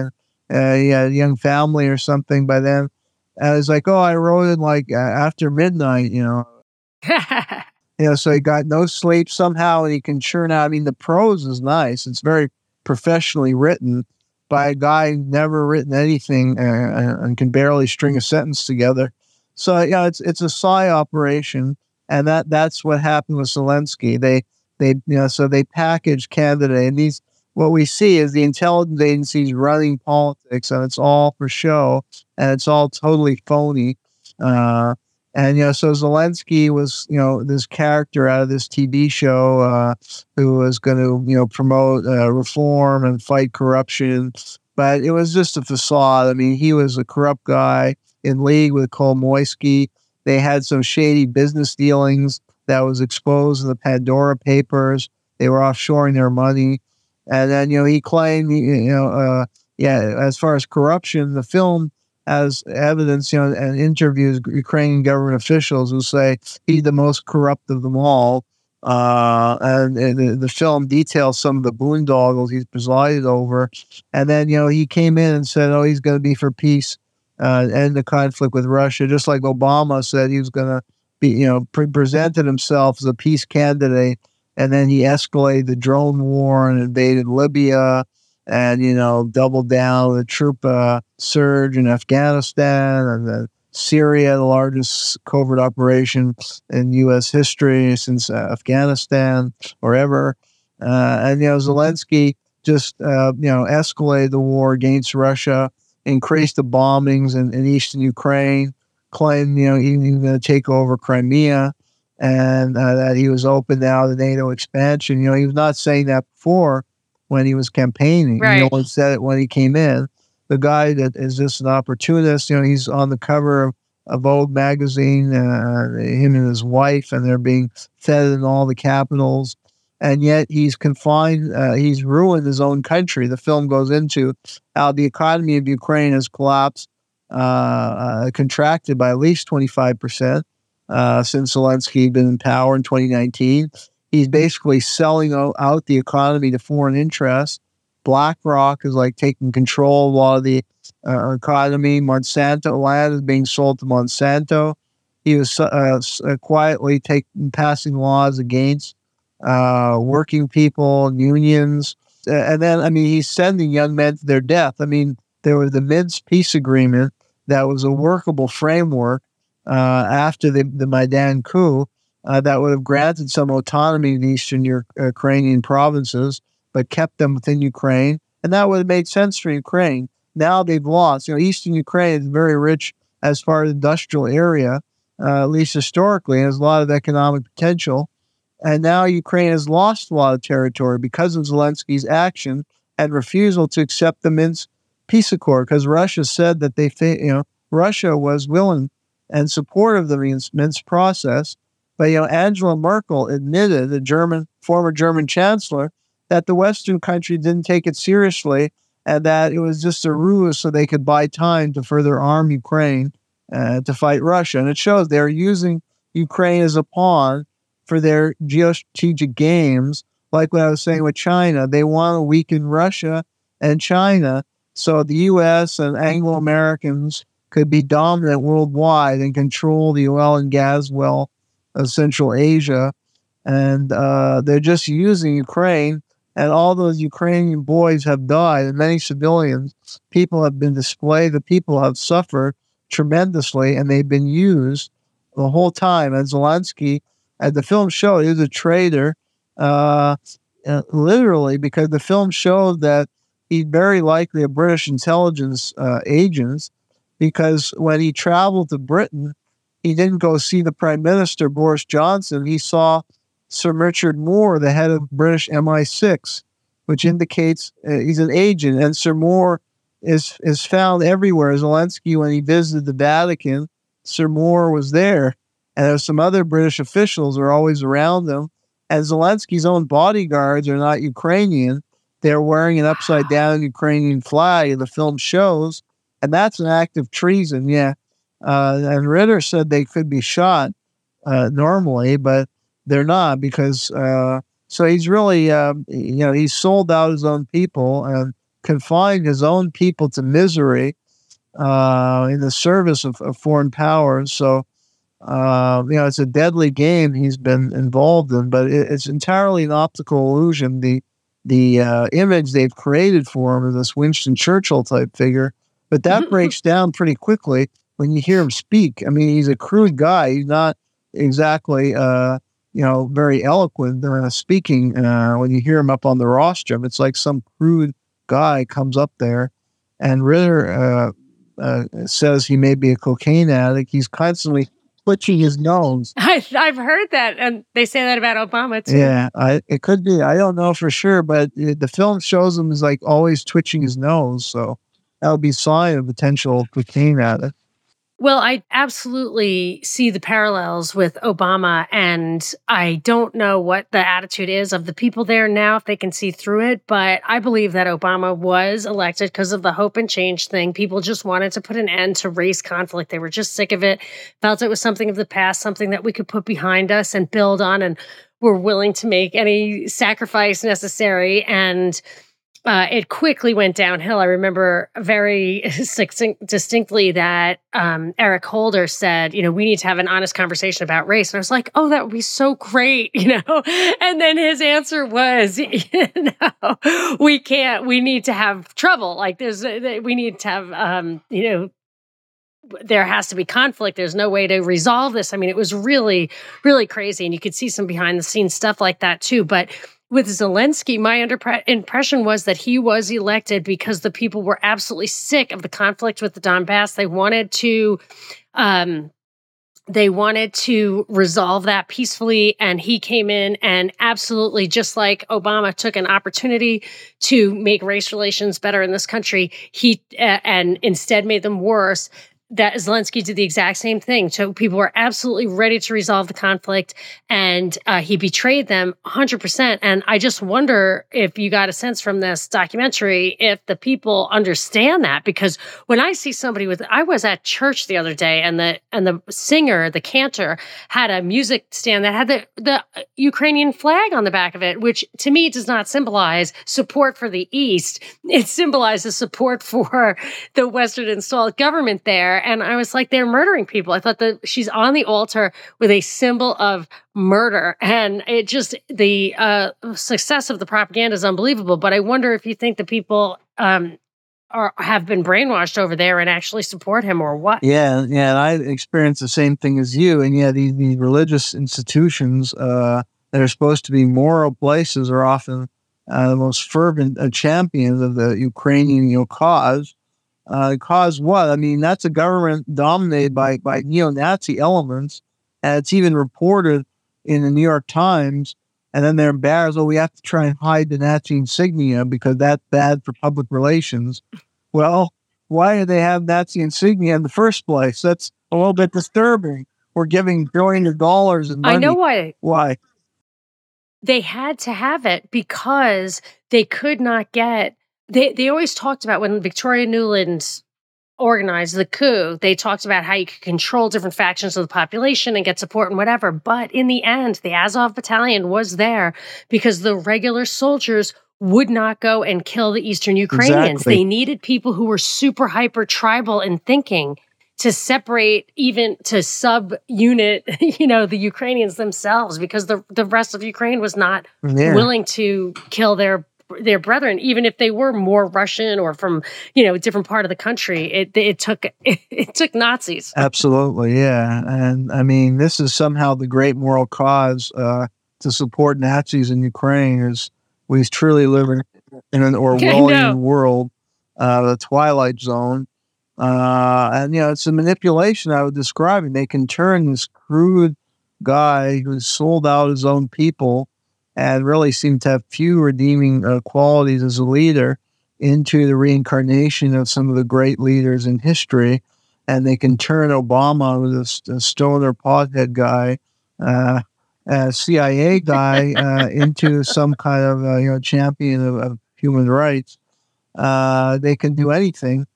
and he had a young family or something by then. And it's like, oh, I wrote it like after midnight, you know. You know, so he got no sleep somehow, and he can churn out. I mean, the prose is nice. It's very professionally written by a guy who's never written anything and can barely string a sentence together. So, yeah, it's a psy operation, and that's what happened with Zelensky. They you know, so they package Canada, and these what we see is the intelligence agencies running politics, and it's all for show. And it's all totally phony. And, you know, so Zelensky was, you know, this character out of this TV show who was going to, you know, promote reform and fight corruption. But it was just a facade. I mean, he was a corrupt guy in league with Kolomoisky. They had some shady business dealings that was exposed in the Pandora Papers. They were offshoring their money. And then, you know, he claimed, you know, as far as corruption, the film, as evidence, you know, and interviews Ukrainian government officials who say he's the most corrupt of them all. And the film details some of the boondoggles he's presided over. And then, you know, he came in and said, oh, he's going to be for peace, end the conflict with Russia, just like Obama said he was going to be, you know, presented himself as a peace candidate. And then he escalated the drone war and invaded Libya. And, you know, doubled down the troop surge in Afghanistan and Syria, the largest covert operation in U.S. history since Afghanistan or ever. And, you know, Zelensky just, you know, escalated the war against Russia, increased the bombings in eastern Ukraine, claimed, you know, he was going to take over Crimea and that he was open now to NATO expansion. You know, he was not saying that before. When he was campaigning, right. No one said it when he came in. The guy that is just an opportunist, you know, he's on the cover of Vogue magazine, him and his wife, and they're being fed in all the capitals. And yet he's confined, he's ruined his own country. The film goes into how the economy of Ukraine has collapsed, contracted by at least 25% since Zelensky had been in power in 2019. He's basically selling out the economy to foreign interests. BlackRock is like taking control of a lot of the economy. Monsanto land is being sold to Monsanto. He was quietly passing laws against working people, unions. And then, I mean, he's sending young men to their death. I mean, there was the Minsk peace agreement that was a workable framework after the Maidan coup. That would have granted some autonomy in eastern Ukrainian provinces, but kept them within Ukraine. And that would have made sense for Ukraine. Now they've lost. You know, eastern Ukraine is very rich as far as industrial area, at least historically, and has a lot of economic potential. And now Ukraine has lost a lot of territory because of Zelensky's action and refusal to accept the Minsk peace accord, because Russia said that Russia was willing and supportive of the Minsk process. But, you know, Angela Merkel admitted, the former German chancellor, that the Western country didn't take it seriously and that it was just a ruse so they could buy time to further arm Ukraine to fight Russia. And it shows they're using Ukraine as a pawn for their geostrategic games, like what I was saying with China. They want to weaken Russia and China so the U.S. and Anglo-Americans could be dominant worldwide and control the oil and gas well of Central Asia. And they're just using Ukraine, and all those Ukrainian boys have died, and many civilians. People have been displaced. The people have suffered tremendously, and they've been used the whole time. And Zelensky, as the film showed, he was a traitor, literally, because the film showed that he's very likely a British intelligence agent, because when he traveled to Britain, he didn't go see the Prime Minister, Boris Johnson. He saw Sir Richard Moore, the head of British MI6, which indicates he's an agent. And Sir Moore is found everywhere. Zelensky, when he visited the Vatican, Sir Moore was there. And there's some other British officials are always around him. And Zelensky's own bodyguards are not Ukrainian. They're wearing an upside-down Ukrainian flag, the film shows. And that's an act of treason, yeah. And Ritter said they could be shot normally, but they're not, because so he's really, he's sold out his own people and confined his own people to misery in the service of foreign powers. So, it's a deadly game he's been involved in, but it's entirely an optical illusion. The image they've created for him is this Winston Churchill type figure, but that breaks down pretty quickly when you hear him speak. I mean, he's a crude guy. He's not exactly, very eloquent speaking. When you hear him up on the rostrum, it's like some crude guy comes up there. And Ritter says he may be a cocaine addict. He's constantly twitching his nose. I've heard that, and they say that about Obama too. Yeah, it could be. I don't know for sure, but the film shows him as like always twitching his nose. So that would be a sign of potential cocaine addict. Well, I absolutely see the parallels with Obama, and I don't know what the attitude is of the people there now, if they can see through it, but I believe that Obama was elected because of the hope and change thing. People just wanted to put an end to race conflict. They were just sick of it, felt it was something of the past, something that we could put behind us and build on, and were willing to make any sacrifice necessary, and it quickly went downhill. I remember very distinctly that Eric Holder said, we need to have an honest conversation about race. And I was like, oh, that would be so great, And then his answer was, we can't, we need to have trouble. Like we need to have, there has to be conflict. There's no way to resolve this. I mean, it was really, really crazy. And you could see some behind the scenes stuff like that too. But with Zelensky, my impression was that he was elected because the people were absolutely sick of the conflict with the Donbass. They wanted to resolve that peacefully, and he came in and absolutely, just like Obama, took an opportunity to make race relations better in this country. He and instead made them worse. That Zelensky did the exact same thing. So people were absolutely ready to resolve the conflict, and he betrayed them 100%. And I just wonder if you got a sense from this documentary if the people understand that, because when I see somebody I was at church the other day, and the singer, the cantor, had a music stand that had the Ukrainian flag on the back of it, which to me does not symbolize support for the East. It symbolizes support for the Western installed government there. And I was like, they're murdering people. I thought that she's on the altar with a symbol of murder. And it just, the success of the propaganda is unbelievable. But I wonder if you think the people have been brainwashed over there and actually support him, or what? Yeah. And I experienced the same thing as you. And yeah, these religious institutions that are supposed to be moral places are often the most fervent champions of the Ukrainian cause. Cause what? I mean, that's a government dominated by neo-Nazi elements, and it's even reported in the New York Times, and then they're embarrassed, we have to try and hide the Nazi insignia because that's bad for public relations. Well, why do they have Nazi insignia in the first place? That's a little bit disturbing. We're giving billions of dollars in money. I know why. Why? They had to have it because they could not get. They always talked about when Victoria Newland's organize the coup, they talked about how you could control different factions of the population and get support and whatever. But in the end, the Azov battalion was there because the regular soldiers would not go and kill the Eastern Ukrainians. Exactly. They needed people who were super hyper tribal in thinking to separate, even to sub-unit, the Ukrainians themselves, because the rest of Ukraine was not willing to kill their brethren, even if they were more Russian or from, a different part of the country. It took Nazis. Absolutely, yeah. And, this is somehow the great moral cause to support Nazis in Ukraine, is we truly live in an Orwellian world, the Twilight Zone. And it's a manipulation I was describing. They can turn this crude guy who's sold out his own people and really seemed to have few redeeming qualities as a leader into the reincarnation of some of the great leaders in history. And they can turn Obama, who's a stoner pothead guy, CIA guy, into some kind of champion of human rights. They can do anything.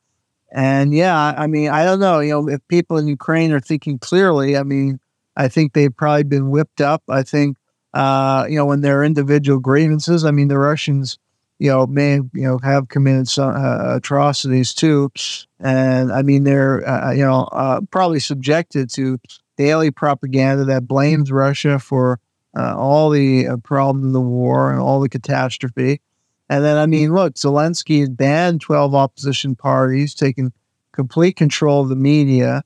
And I don't know, if people in Ukraine are thinking clearly, I think they've probably been whipped up. I think, when there are individual grievances, the Russians, may, have committed some atrocities too. And they're, probably subjected to daily propaganda that blames Russia for all the problem of the war and all the catastrophe. And then, look, Zelensky had banned 12 opposition parties, taking complete control of the media,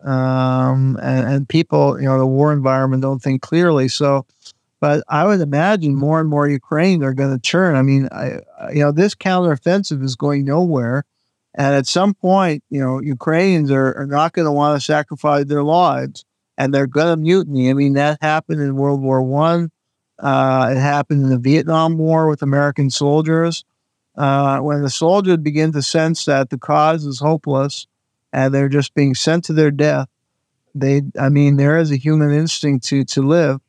and people, the war environment don't think clearly. So, but I would imagine more and more Ukraine are going to turn. This counteroffensive is going nowhere. And at some point, Ukrainians are not going to want to sacrifice their lives, and they're going to mutiny. That happened in World War I. It happened in the Vietnam War with American soldiers. When the soldiers begin to sense that the cause is hopeless and they're just being sent to their death, there is a human instinct to live,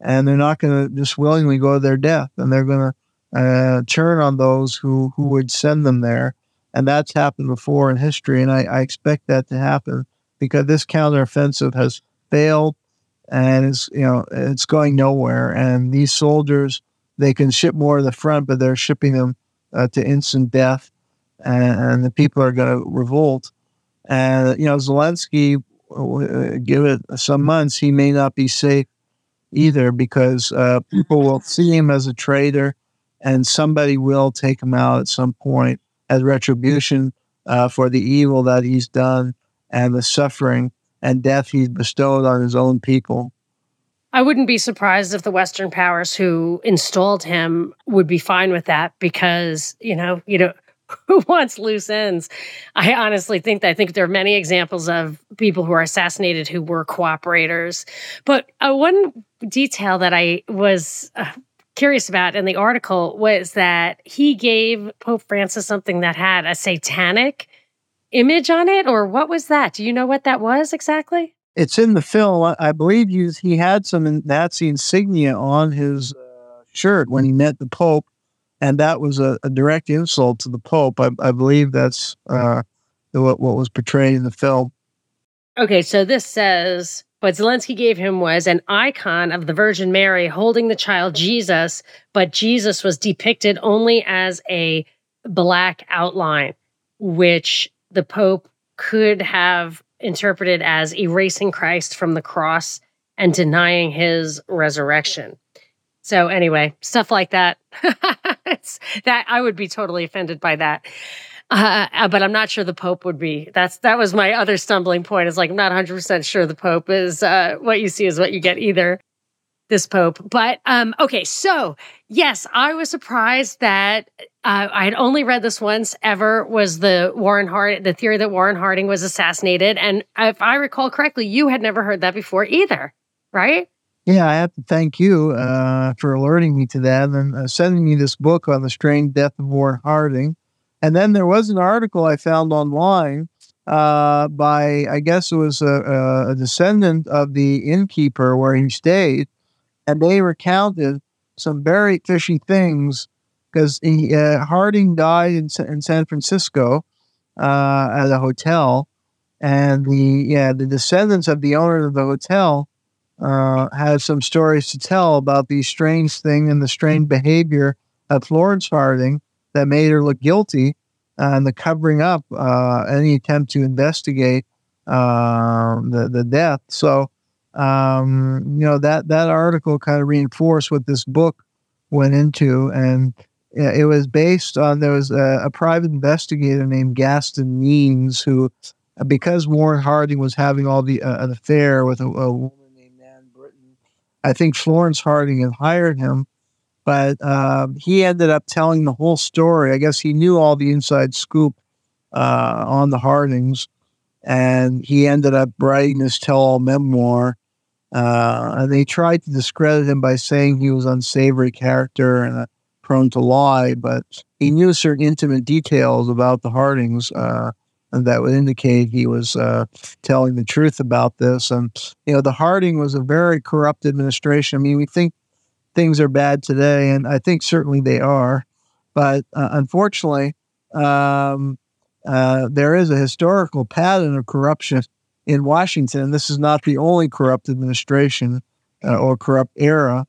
and they're not going to just willingly go to their death, and they're going to turn on those who would send them there. And that's happened before in history, and I expect that to happen because this counteroffensive has failed. And it's, it's going nowhere. And these soldiers, they can ship more to the front, but they're shipping them to instant death. And the people are going to revolt. And, Zelensky, give it some months, he may not be safe either, because people will see him as a traitor, and somebody will take him out at some point as retribution for the evil that he's done and the suffering and death he's bestowed on his own people. I wouldn't be surprised if the Western powers who installed him would be fine with that, because, who wants loose ends? I honestly think that. I think there are many examples of people who are assassinated who were cooperators. But one detail that I was curious about in the article was that he gave Pope Francis something that had a satanic image on it, or what was that? Do you know what that was exactly? It's in the film. I believe he had some Nazi insignia on his shirt when he met the Pope, and that was a direct insult to the Pope. I believe that's what was portrayed in the film. Okay, so this says, what Zelensky gave him was an icon of the Virgin Mary holding the child Jesus, but Jesus was depicted only as a black outline, which the Pope could have interpreted as erasing Christ from the cross and denying his resurrection. So anyway, stuff like that. That I would be totally offended by that. But I'm not sure the Pope would be. That was my other stumbling point. It's like, I'm not 100% sure the Pope is what you see is what you get either. This Pope. But, okay, so, yes, I was surprised that I had only read this once ever, was the theory that Warren Harding was assassinated. And if I recall correctly, you had never heard that before either, right? Yeah, I have to thank you for alerting me to that and sending me this book on the strange death of Warren Harding. And then there was an article I found online by, I guess it was a descendant of the innkeeper where he stayed. And they recounted some very fishy things, because Harding died in San Francisco, at a hotel, and the descendants of the owner of the hotel had some stories to tell about the strange thing and the strange behavior of Florence Harding that made her look guilty, and the covering up any attempt to investigate the death. So, that article kind of reinforced what this book went into, and it was based on, there was a private investigator named Gaston Means who, because Warren Harding was having all an affair with a woman named Nan Britton, I think Florence Harding had hired him, but he ended up telling the whole story. I guess he knew all the inside scoop on the Hardings, and he ended up writing this tell-all memoir. And they tried to discredit him by saying he was an unsavory character and prone to lie, but he knew certain intimate details about the Hardings that would indicate he was telling the truth about this. And, the Harding was a very corrupt administration. I mean, we think things are bad today, and I think certainly they are. But unfortunately, there is a historical pattern of corruption in Washington. This is not the only corrupt administration or corrupt era.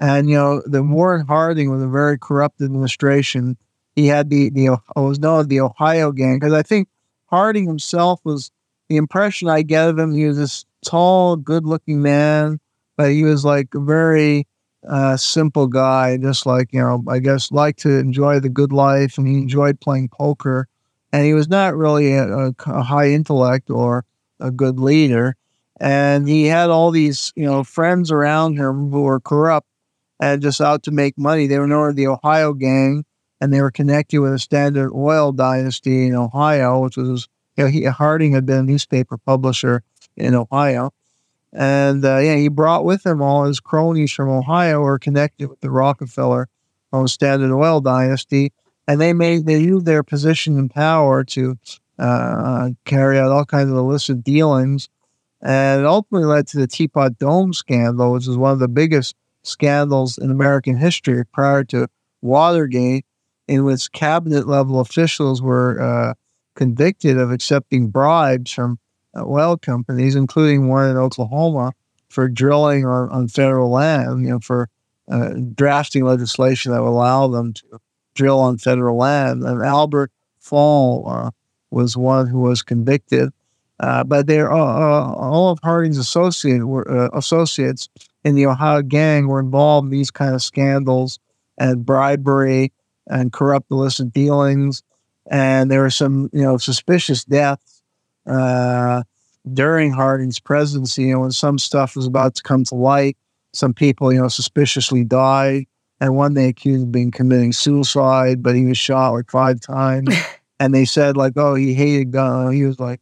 And, the Warren Harding was a very corrupt administration. He had the Ohio gang, because I think Harding himself was, the impression I get of him, he was this tall, good-looking man, but he was like a very simple guy, just like, I guess liked to enjoy the good life, and he enjoyed playing poker. And he was not really a high intellect or a good leader. And he had all these, friends around him who were corrupt and just out to make money. They were known as the Ohio gang, and they were connected with a Standard Oil dynasty in Ohio, which was, Harding had been a newspaper publisher in Ohio. And, he brought with him all his cronies from Ohio who were connected with the Rockefeller owned Standard Oil dynasty. And they used their position and power to carry out all kinds of illicit dealings. And it ultimately led to the Teapot Dome scandal, which is one of the biggest scandals in American history prior to Watergate, in which cabinet-level officials were convicted of accepting bribes from oil companies, including one in Oklahoma, for drilling on federal land, for drafting legislation that would allow them to drill on federal land. And Albert Fall was one who was convicted. But all of Harding's associates in the Ohio gang were involved in these kind of scandals and bribery and corrupt illicit dealings. And there were some, suspicious deaths during Harding's presidency. When some stuff was about to come to light, some people, suspiciously died. And one they accused of committing suicide, but he was shot like 5 times. And they said, like, oh, he hated guns. He was like,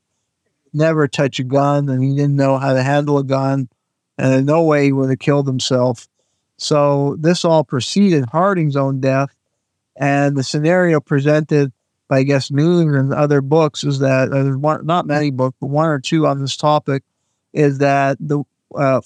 never touch a gun, and he didn't know how to handle a gun, and in no way he would have killed himself. So this all preceded Harding's own death, and the scenario presented by, I guess, Newman and other books is that, not many books, but one or two on this topic, is that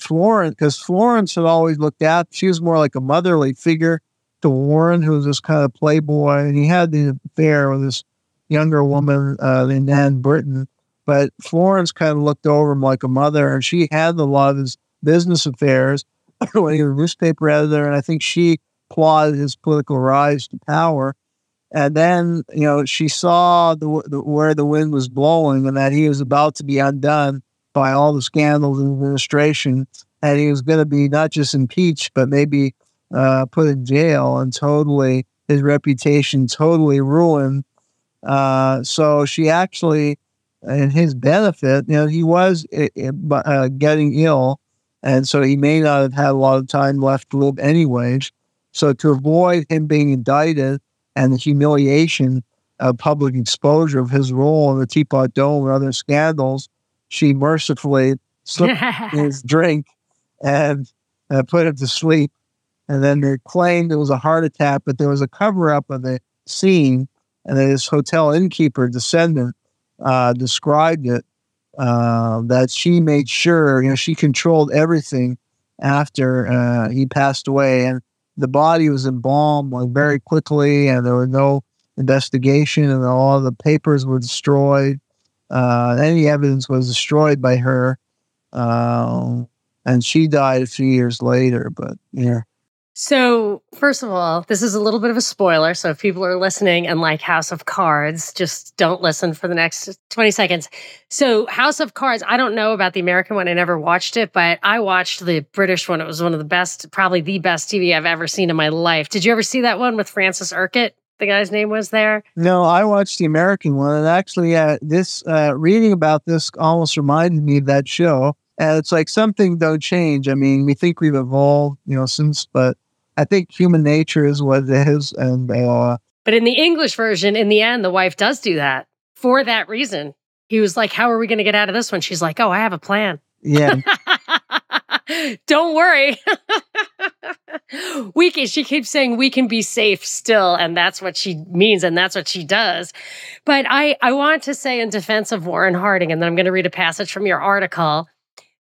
Florence, because Florence had always looked at, she was more like a motherly figure to Warren, who was this kind of playboy, and he had the affair with this younger woman named Nan Britton. But Florence kind of looked over him like a mother, and she handled a lot of his business affairs when he was a newspaper editor, and I think she plotted his political rise to power. And then, she saw where the wind was blowing, and that he was about to be undone by all the scandals in the administration, and he was going to be not just impeached, but maybe put in jail and his reputation totally ruined. So she actually, in his benefit, he was getting ill, and so he may not have had a lot of time left to live anyways. So to avoid him being indicted and the humiliation of public exposure of his role in the Teapot Dome and other scandals, she mercifully slipped his drink and put him to sleep. And then they claimed it was a heart attack, but there was a cover-up of the scene, and this hotel innkeeper descendant described it, that she made sure, she controlled everything after he passed away, and the body was embalmed very quickly, and there were no investigation, and all the papers were destroyed. Any evidence was destroyed by her. And she died a few years later, but yeah. So, first of all, this is a little bit of a spoiler. So if people are listening and like House of Cards, just don't listen for the next 20 seconds. So House of Cards, I don't know about the American one. I never watched it, but I watched the British one. It was one of the best, probably the best TV I've ever seen in my life. Did you ever see that one with Francis Urquhart? The guy's name was there? No, I watched the American one. And actually, reading about this almost reminded me of that show. And it's like something don't change. I mean, we think we've evolved, since, but I think human nature is what it is. And but in the English version, in the end, the wife does do that for that reason. He was like, how are we going to get out of this one? She's like, oh, I have a plan. Yeah. Don't worry. She keeps saying we can be safe still. And that's what she means. And that's what she does. But I want to say in defense of Warren Harding, and then I'm going to read a passage from your article,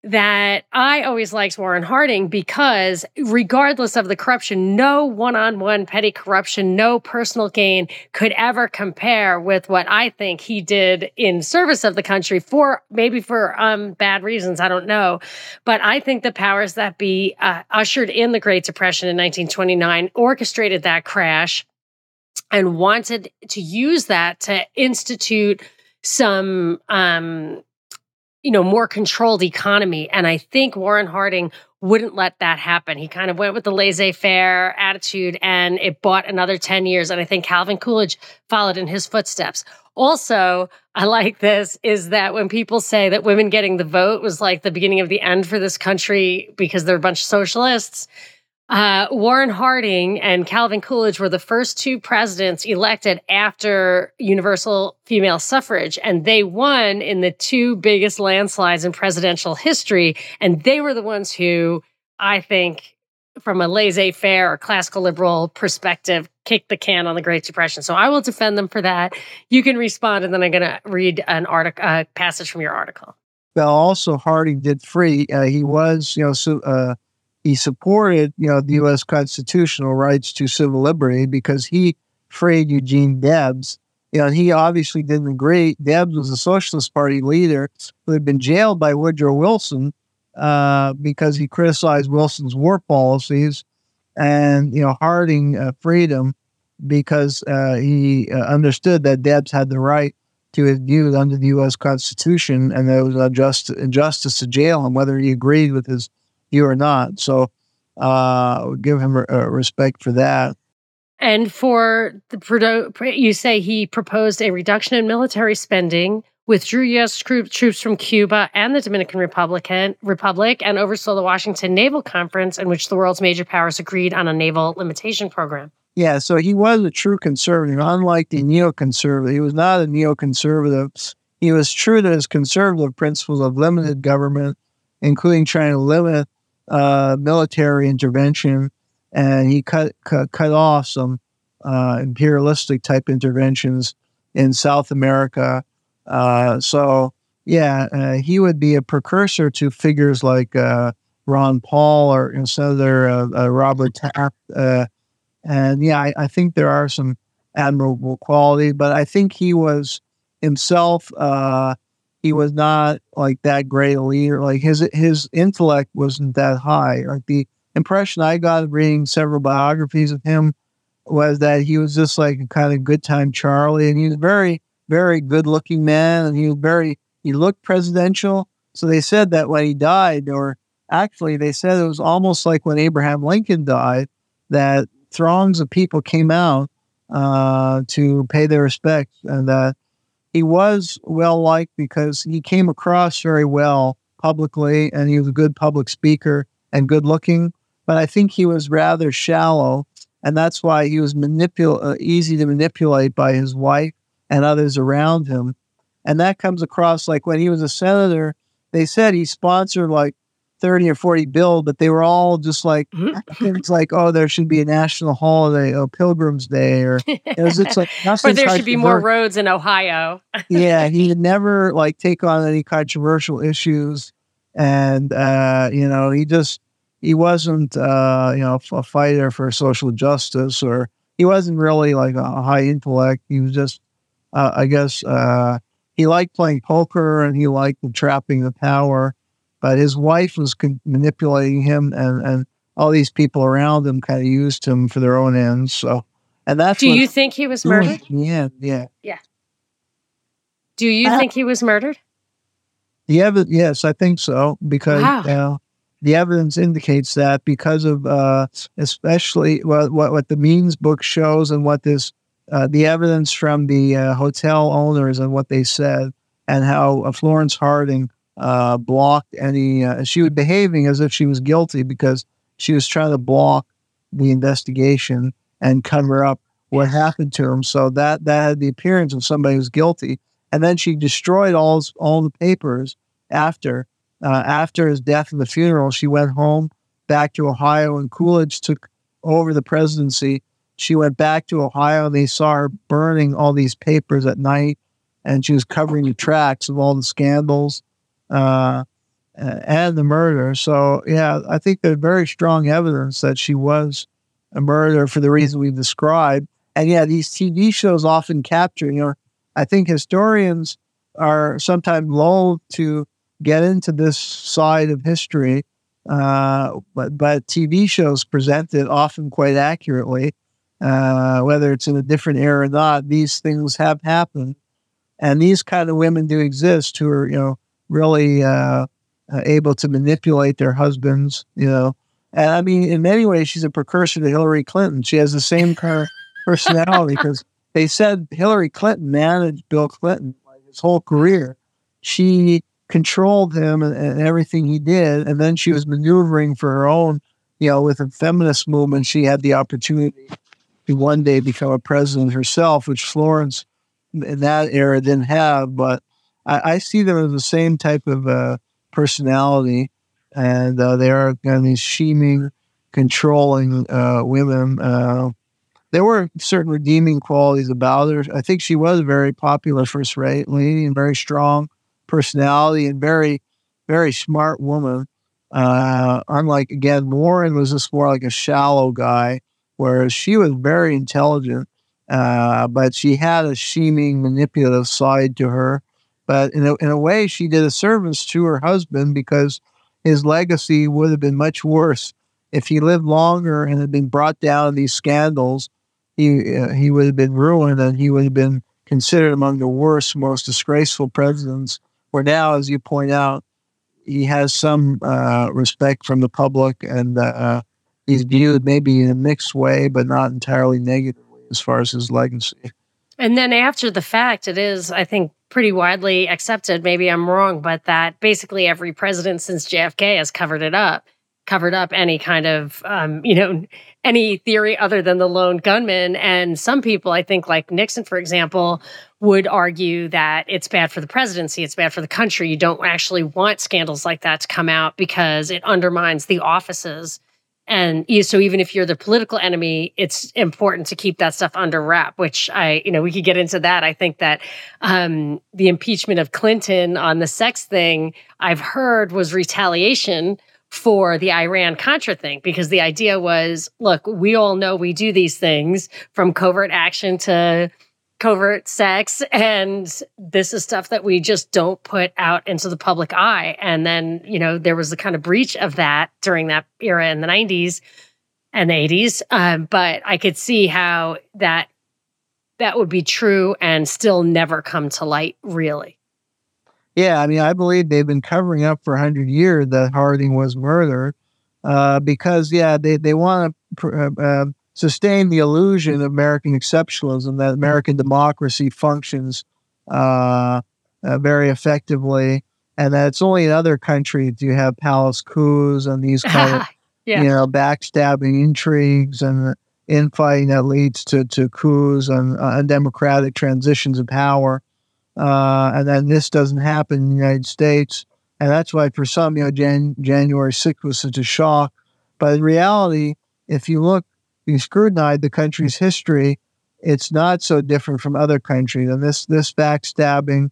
that I always liked Warren Harding because regardless of the corruption, no one-on-one petty corruption, no personal gain could ever compare with what I think he did in service of the country for bad reasons, I don't know. But I think the powers that be ushered in the Great Depression in 1929, orchestrated that crash, and wanted to use that to institute some more controlled economy. And I think Warren Harding wouldn't let that happen. He kind of went with the laissez-faire attitude, and it bought another 10 years. And I think Calvin Coolidge followed in his footsteps. Also, I like this, is that when people say that women getting the vote was like the beginning of the end for this country because they're a bunch of socialists, Warren Harding and Calvin Coolidge were the first two presidents elected after universal female suffrage, and they won in the two biggest landslides in presidential history. And they were the ones who, I think, from a laissez-faire or classical liberal perspective, kicked the can on the Great Depression. So I will defend them for that. You can respond, and then I'm going to read an article, a passage from your article. Well, also Harding did free. He was, he supported, the U.S. constitutional rights to civil liberty because he freed Eugene Debs. And he obviously didn't agree. Debs was a Socialist Party leader who had been jailed by Woodrow Wilson because he criticized Wilson's war policies. And, Harding freed him because he understood that Debs had the right to his views under the U.S. Constitution, and that it was injustice to jail him, whether he agreed with his you are not. So give him respect for that. And for you say he proposed a reduction in military spending, withdrew U.S. troops from Cuba and the Dominican Republic, and oversaw the Washington Naval Conference, in which the world's major powers agreed on a naval limitation program. Yeah, so he was a true conservative, unlike the neoconservative. He was not a neoconservative. He was true to his conservative principles of limited government, including trying to limit military intervention, and he cut off some imperialistic type interventions in South America. He would be a precursor to figures like Ron Paul or Senator Robert Taft. I think there are some admirable qualities, but I think he was himself. He was not like that great a leader. Like his intellect wasn't that high. Like the impression I got reading several biographies of him was that he was just like a kind of good time Charlie, and he was a very, very good looking man, and he looked presidential. So they said that when he died, or actually they said it was almost like when Abraham Lincoln died, that throngs of people came out to pay their respects, and that he was well-liked because he came across very well publicly, and he was a good public speaker and good-looking. But I think he was rather shallow, and that's why he was easy to manipulate by his wife and others around him. And that comes across like when he was a senator, they said he sponsored like 30 or 40 bills, but they were all just like, it's like, oh, there should be a national holiday, oh, Pilgrim's Day, or it's like, or there should be more roads in Ohio. Yeah, he would never like take on any controversial issues, and he wasn't a fighter for social justice, or he wasn't really like a high intellect. He was just, I guess, he liked playing poker and he liked trapping the power. But his wife was manipulating him, and all these people around him kind of used him for their own ends. So, and that's. Do you think he was murdered? Yeah, yeah, yeah. Do you think he was murdered? Yeah, yes, I think so, because wow. The evidence indicates that because of especially what the Means book shows and what this the evidence from the hotel owners and what they said and how Florence Harding blocked any, she was behaving as if she was guilty because she was trying to block the investigation and cover up what happened to him. So that had the appearance of somebody who's guilty. And then she destroyed all the papers after his death and the funeral. She went home back to Ohio, and Coolidge took over the presidency. She went back to Ohio, and they saw her burning all these papers at night, and she was covering the tracks of all the scandals and the murder. So, yeah, I think there's very strong evidence that she was a murderer for the reason we've described. And, yeah, these TV shows often capture, you know, I think historians are sometimes loath to get into this side of history, but TV shows present it often quite accurately, whether it's in a different era or not. These things have happened, and these kind of women do exist who are, you know, really able to manipulate their husbands, you know. And I mean, in many ways, she's a precursor to Hillary Clinton. She has the same kind of personality because. They said Hillary Clinton managed Bill Clinton like his whole career. She controlled him and everything he did, and then she was maneuvering for her own, you know, with a feminist movement. She had the opportunity to one day become a president herself, which Florence in that era didn't have. But I see them as the same type of personality, and they are kind of these scheming, controlling women. There were certain redeeming qualities about her. I think she was a very popular first rate lady and very strong personality and very, very smart woman. Unlike, again, Warren was just more like a shallow guy, whereas she was very intelligent, but she had a scheming, manipulative side to her. But in a way, she did a service to her husband because his legacy would have been much worse. If he lived longer and had been brought down in these scandals, he would have been ruined, and he would have been considered among the worst, most disgraceful presidents. Where now, as you point out, he has some respect from the public, and he's viewed maybe in a mixed way, but not entirely negatively as far as his legacy. And then after the fact, it is, I think, pretty widely accepted, maybe I'm wrong, but that basically every president since JFK has covered up any kind of, you know, any theory other than the lone gunman. And some people, I think, like Nixon, for example, would argue that it's bad for the presidency, it's bad for the country. You don't actually want scandals like that to come out because it undermines the offices. And so even if you're the political enemy, it's important to keep that stuff under wrap, which we could get into that. I think that the impeachment of Clinton on the sex thing, I've heard, was retaliation for the Iran-Contra thing, because the idea was, look, we all know we do these things, from covert action to covert sex, and this is stuff that we just don't put out into the public eye. And then, you know, there was the kind of breach of that during that era in the 90s and the 80s. But I could see how that would be true and still never come to light, really. Yeah, I mean, I believe they've been covering up for 100 years that Harding was murdered because, yeah, they want to sustain the illusion of American exceptionalism, that American democracy functions very effectively, and that it's only in other countries you have palace coups and these kind of, yeah, you know, backstabbing intrigues and infighting that leads to coups and undemocratic transitions of power. And then this doesn't happen in the United States. And that's why for some, you know, January 6th was such a shock. But in reality, if you look, you scrutinize the country's history, it's not so different from other countries. And this backstabbing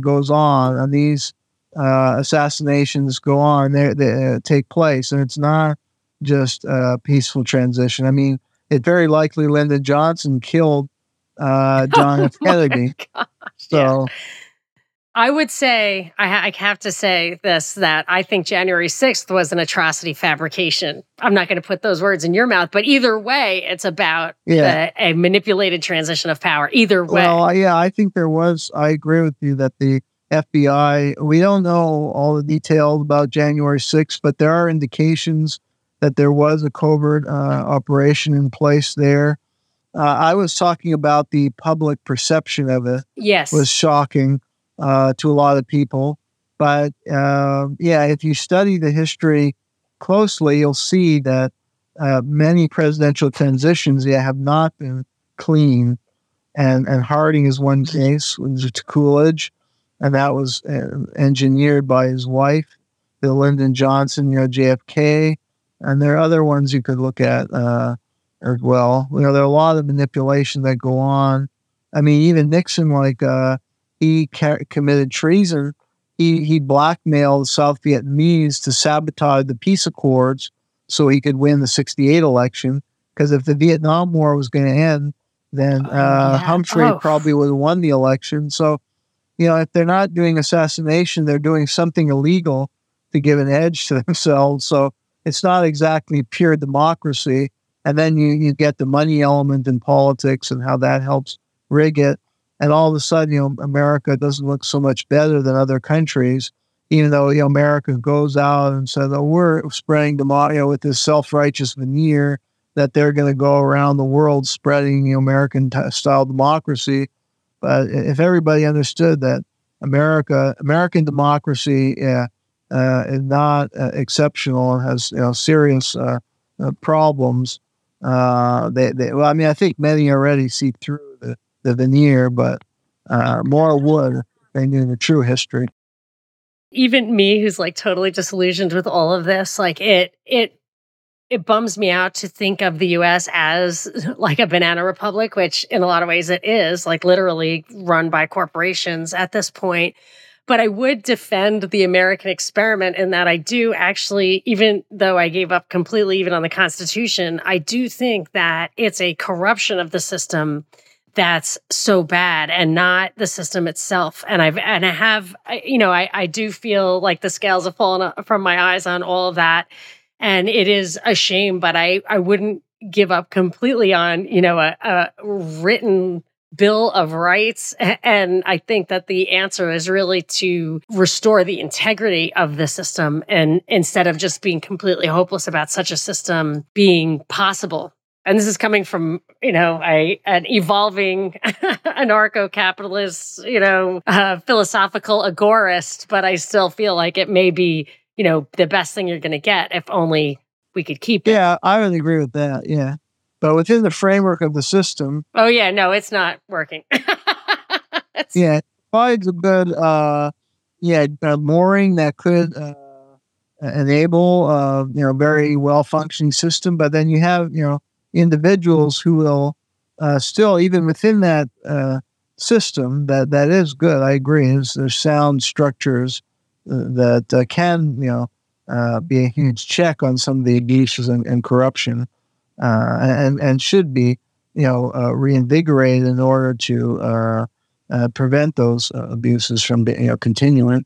goes on, and these assassinations go on, they take place. And it's not just a peaceful transition. I mean, It very likely Lyndon Johnson killed John F. Kennedy. Gosh, so yeah. I would say, I have to say this, that I think January 6th was an atrocity fabrication. I'm not going to put those words in your mouth, but either way, it's about a manipulated transition of power. Either way. Well, yeah, I think there was, I agree with you that the FBI, we don't know all the details about January 6th, but there are indications that there was a covert operation in place there. I was talking about the public perception of it. Yes. It was shocking. To a lot of people. But if you study the history closely, you'll see that many presidential transitions have not been clean. And Harding is one case, which is Coolidge, and that was engineered by his wife, the Lyndon Johnson, JFK, and there are other ones you could look at as well. There are a lot of manipulation that go on. I mean, even Nixon, he committed treason. He blackmailed South Vietnamese to sabotage the peace accords so he could win the 68 election. Because if the Vietnam War was going to end, then Humphrey probably would have won the election. So, if they're not doing assassination, they're doing something illegal to give an edge to themselves. So it's not exactly pure democracy. And then you get the money element in politics and how that helps rig it. And all of a sudden, America doesn't look so much better than other countries, even though, America goes out and says, oh, we're spreading democracy with this self-righteous veneer that they're going to go around the world spreading American-style democracy. But if everybody understood that American democracy is not exceptional and has serious problems, I think many already see through the veneer, but more would if they knew the true history. Even me, who's totally disillusioned with all of this, it bums me out to think of the U.S. as a banana republic, which in a lot of ways it is, literally run by corporations at this point. But I would defend the American experiment in that I do actually, even though I gave up completely even on the Constitution, I do think that it's a corruption of the system that's so bad, and not the system itself. I do feel like the scales have fallen from my eyes on all of that, and it is a shame. But I wouldn't give up completely on a written Bill of Rights, and I think that the answer is really to restore the integrity of the system, and instead of just being completely hopeless about such a system being possible. And this is coming from, an evolving anarcho-capitalist, philosophical agorist, but I still feel like it may be, the best thing you're going to get if only we could keep it. Yeah, I would agree with that, yeah. But within the framework of the system... Oh, yeah, no, it's not working. Yeah, it provides a good mooring that could... enable a very well-functioning system, but then you have, individuals who will still, even within that system, that is good, I agree. There's sound structures that can, be a huge check on some of the abuses and corruption and should be, reinvigorated in order to prevent those abuses from, continuing.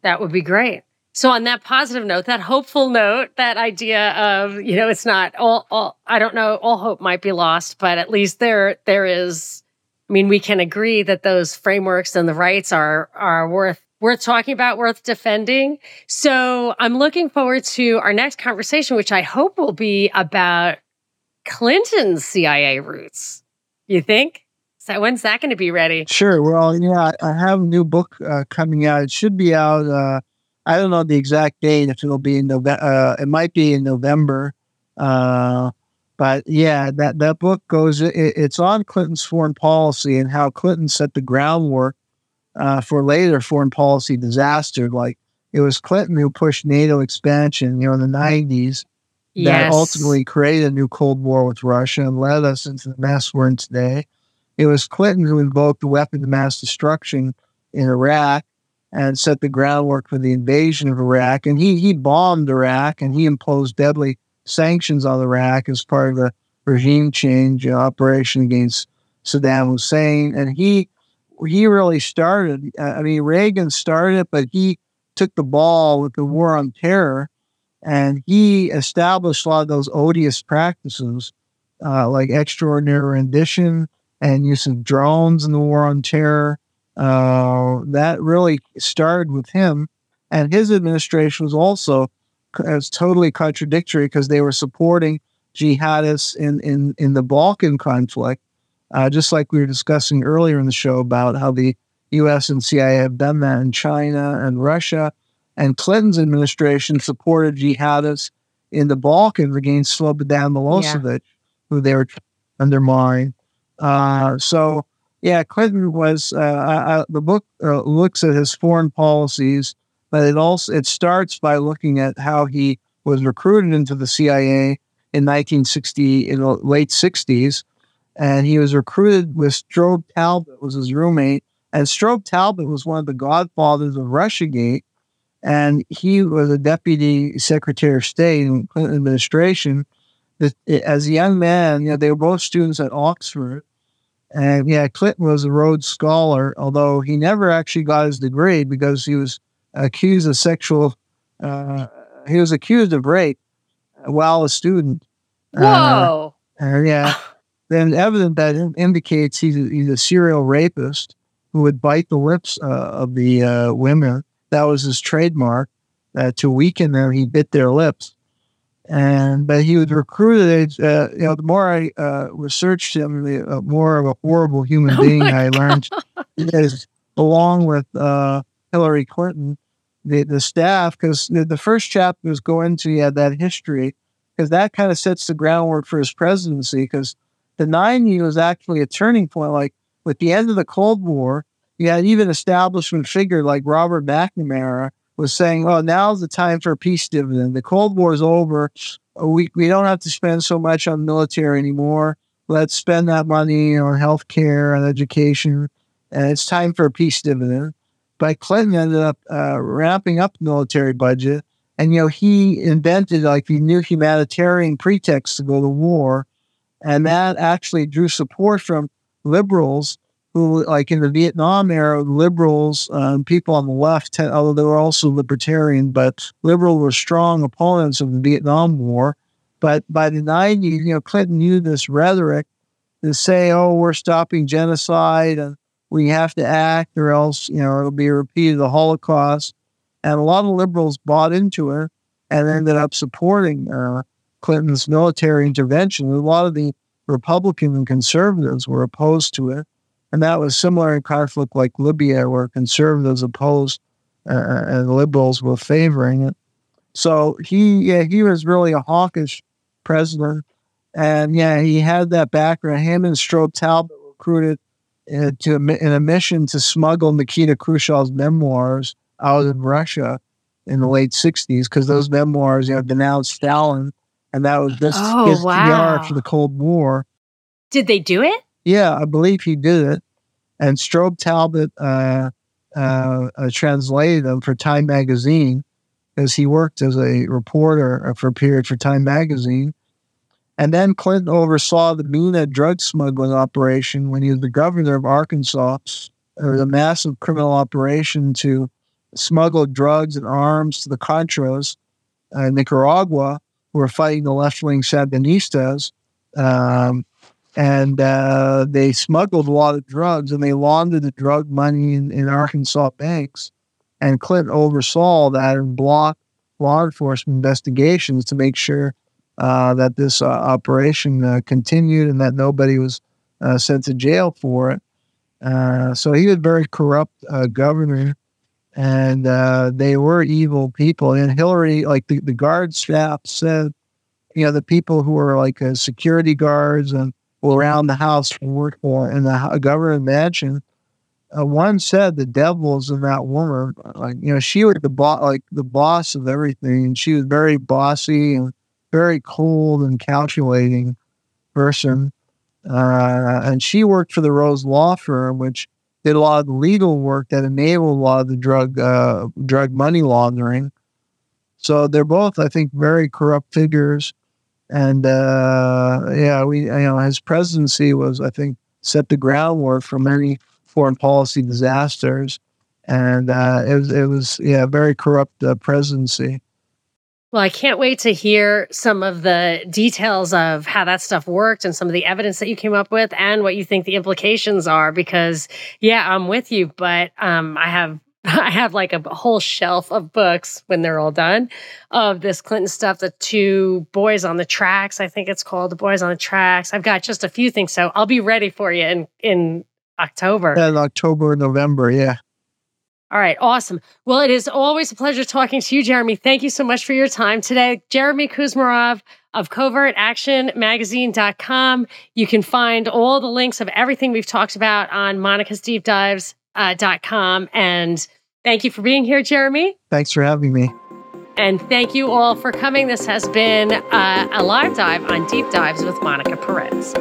That would be great. So on that positive note, that hopeful note, that idea of, it's not all I don't know, all hope might be lost, but at least there is, we can agree that those frameworks and the rights are worth talking about, worth defending. So I'm looking forward to our next conversation, which I hope will be about Clinton's CIA roots. You think? So when's that going to be ready? Sure. Well, I have a new book coming out. It should be out, I don't know the exact date, if it'll be in November. It might be in November. But yeah, that book goes, it's on Clinton's foreign policy and how Clinton set the groundwork for later foreign policy disaster. It was Clinton who pushed NATO expansion, in the 90s, that ultimately created a new Cold War with Russia and led us into the mess we're in today. It was Clinton who invoked the weapon of mass destruction in Iraq and set the groundwork for the invasion of Iraq. And he bombed Iraq, and he imposed deadly sanctions on Iraq as part of the regime change operation against Saddam Hussein. And he really started, I mean, Reagan started it, but he took the ball with the war on terror, and he established a lot of those odious practices, like extraordinary rendition and use of drones in the war on terror. That really started with him. And his administration was also totally contradictory because they were supporting jihadists in the Balkan conflict, just like we were discussing earlier in the show about how the U.S. and CIA have done that in China and Russia. And Clinton's administration supported jihadists in the Balkans against Slobodan Milosevic, who they were undermining. So, yeah, Clinton was, the book looks at his foreign policies, but it starts by looking at how he was recruited into the CIA in the late 60s. And he was recruited with Strobe Talbot, was his roommate. And Strobe Talbot was one of the godfathers of Russiagate. And he was a deputy secretary of state in the Clinton administration. As a young man, they were both students at Oxford. And Clinton was a Rhodes Scholar, although he never actually got his degree because he was accused of rape while a student. Whoa! Then evidence that indicates he's a serial rapist who would bite the lips of the women. That was his trademark. To weaken them, he bit their lips. But he was recruited. The more I researched him, the more of a horrible human being I learned is, along with Hillary Clinton, the staff, because the first chapter was going into that history, because that kind of sets the groundwork for his presidency, because the 90s was actually a turning point. Like, with the end of the Cold War, you had even establishment figure like Robert McNamara was saying, well, now's the time for a peace dividend. The Cold War is over. We don't have to spend so much on military anymore. Let's spend that money on healthcare and education. And it's time for a peace dividend. But Clinton ended up ramping up the military budget. And, he invented the new humanitarian pretext to go to war. And that actually drew support from liberals who, in the Vietnam era, liberals, people on the left, although they were also libertarian, but liberals were strong opponents of the Vietnam War. But by the 90s, Clinton used this rhetoric to say, we're stopping genocide and we have to act or else, it'll be a repeat of the Holocaust. And a lot of liberals bought into it and ended up supporting Clinton's military intervention. A lot of the Republican and conservatives were opposed to it. And that was similar in conflict like Libya, where conservatives opposed and liberals were favoring it. So he was really a hawkish president. And he had that background. Him and Strobe Talbot recruited in a mission to smuggle Nikita Khrushchev's memoirs out of Russia in the late 60s, because those memoirs, denounced Stalin. And that was just his PR for the Cold War. Did they do it? Yeah, I believe he did it. And Strobe Talbot translated them for Time Magazine, because he worked as a reporter for a period for Time Magazine. And then Clinton oversaw the Muna drug smuggling operation when he was the governor of Arkansas. There was a massive criminal operation to smuggle drugs and arms to the Contras in Nicaragua, who were fighting the left-wing Sandinistas. And they smuggled a lot of drugs, and they laundered the drug money in Arkansas banks. And Clinton oversaw that and blocked law enforcement investigations to make sure that this operation continued and that nobody was sent to jail for it. So he was a very corrupt governor, and they were evil people. And Hillary, the guard staff said, the people who were security guards and around the house work for in the government mansion, one said the devil's in that woman. She was the boss of everything, and she was very bossy and very cold and calculating person. And she worked for the Rose Law Firm, which did a lot of the legal work that enabled a lot of the drug money laundering. So they're both, I think, very corrupt figures. And his presidency was, I think, set the groundwork for many foreign policy disasters. And it was a very corrupt presidency. Well, I can't wait to hear some of the details of how that stuff worked and some of the evidence that you came up with and what you think the implications are, because, yeah, I'm with you, but I have like a whole shelf of books when they're all done of this Clinton stuff, the two Boys on the Tracks, I think it's called, the Boys on the Tracks. I've got just a few things, so I'll be ready for you in October. Yeah, in October, November, yeah. All right, awesome. Well, it is always a pleasure talking to you, Jeremy. Thank you so much for your time today. Jeremy Kuzmarov of CovertActionMagazine.com. You can find all the links of everything we've talked about on Monica'sDeepDives.com. And thank you for being here, Jeremy. Thanks for having me. And thank you all for coming. This has been a live dive on Deep Dives with Monica Perez.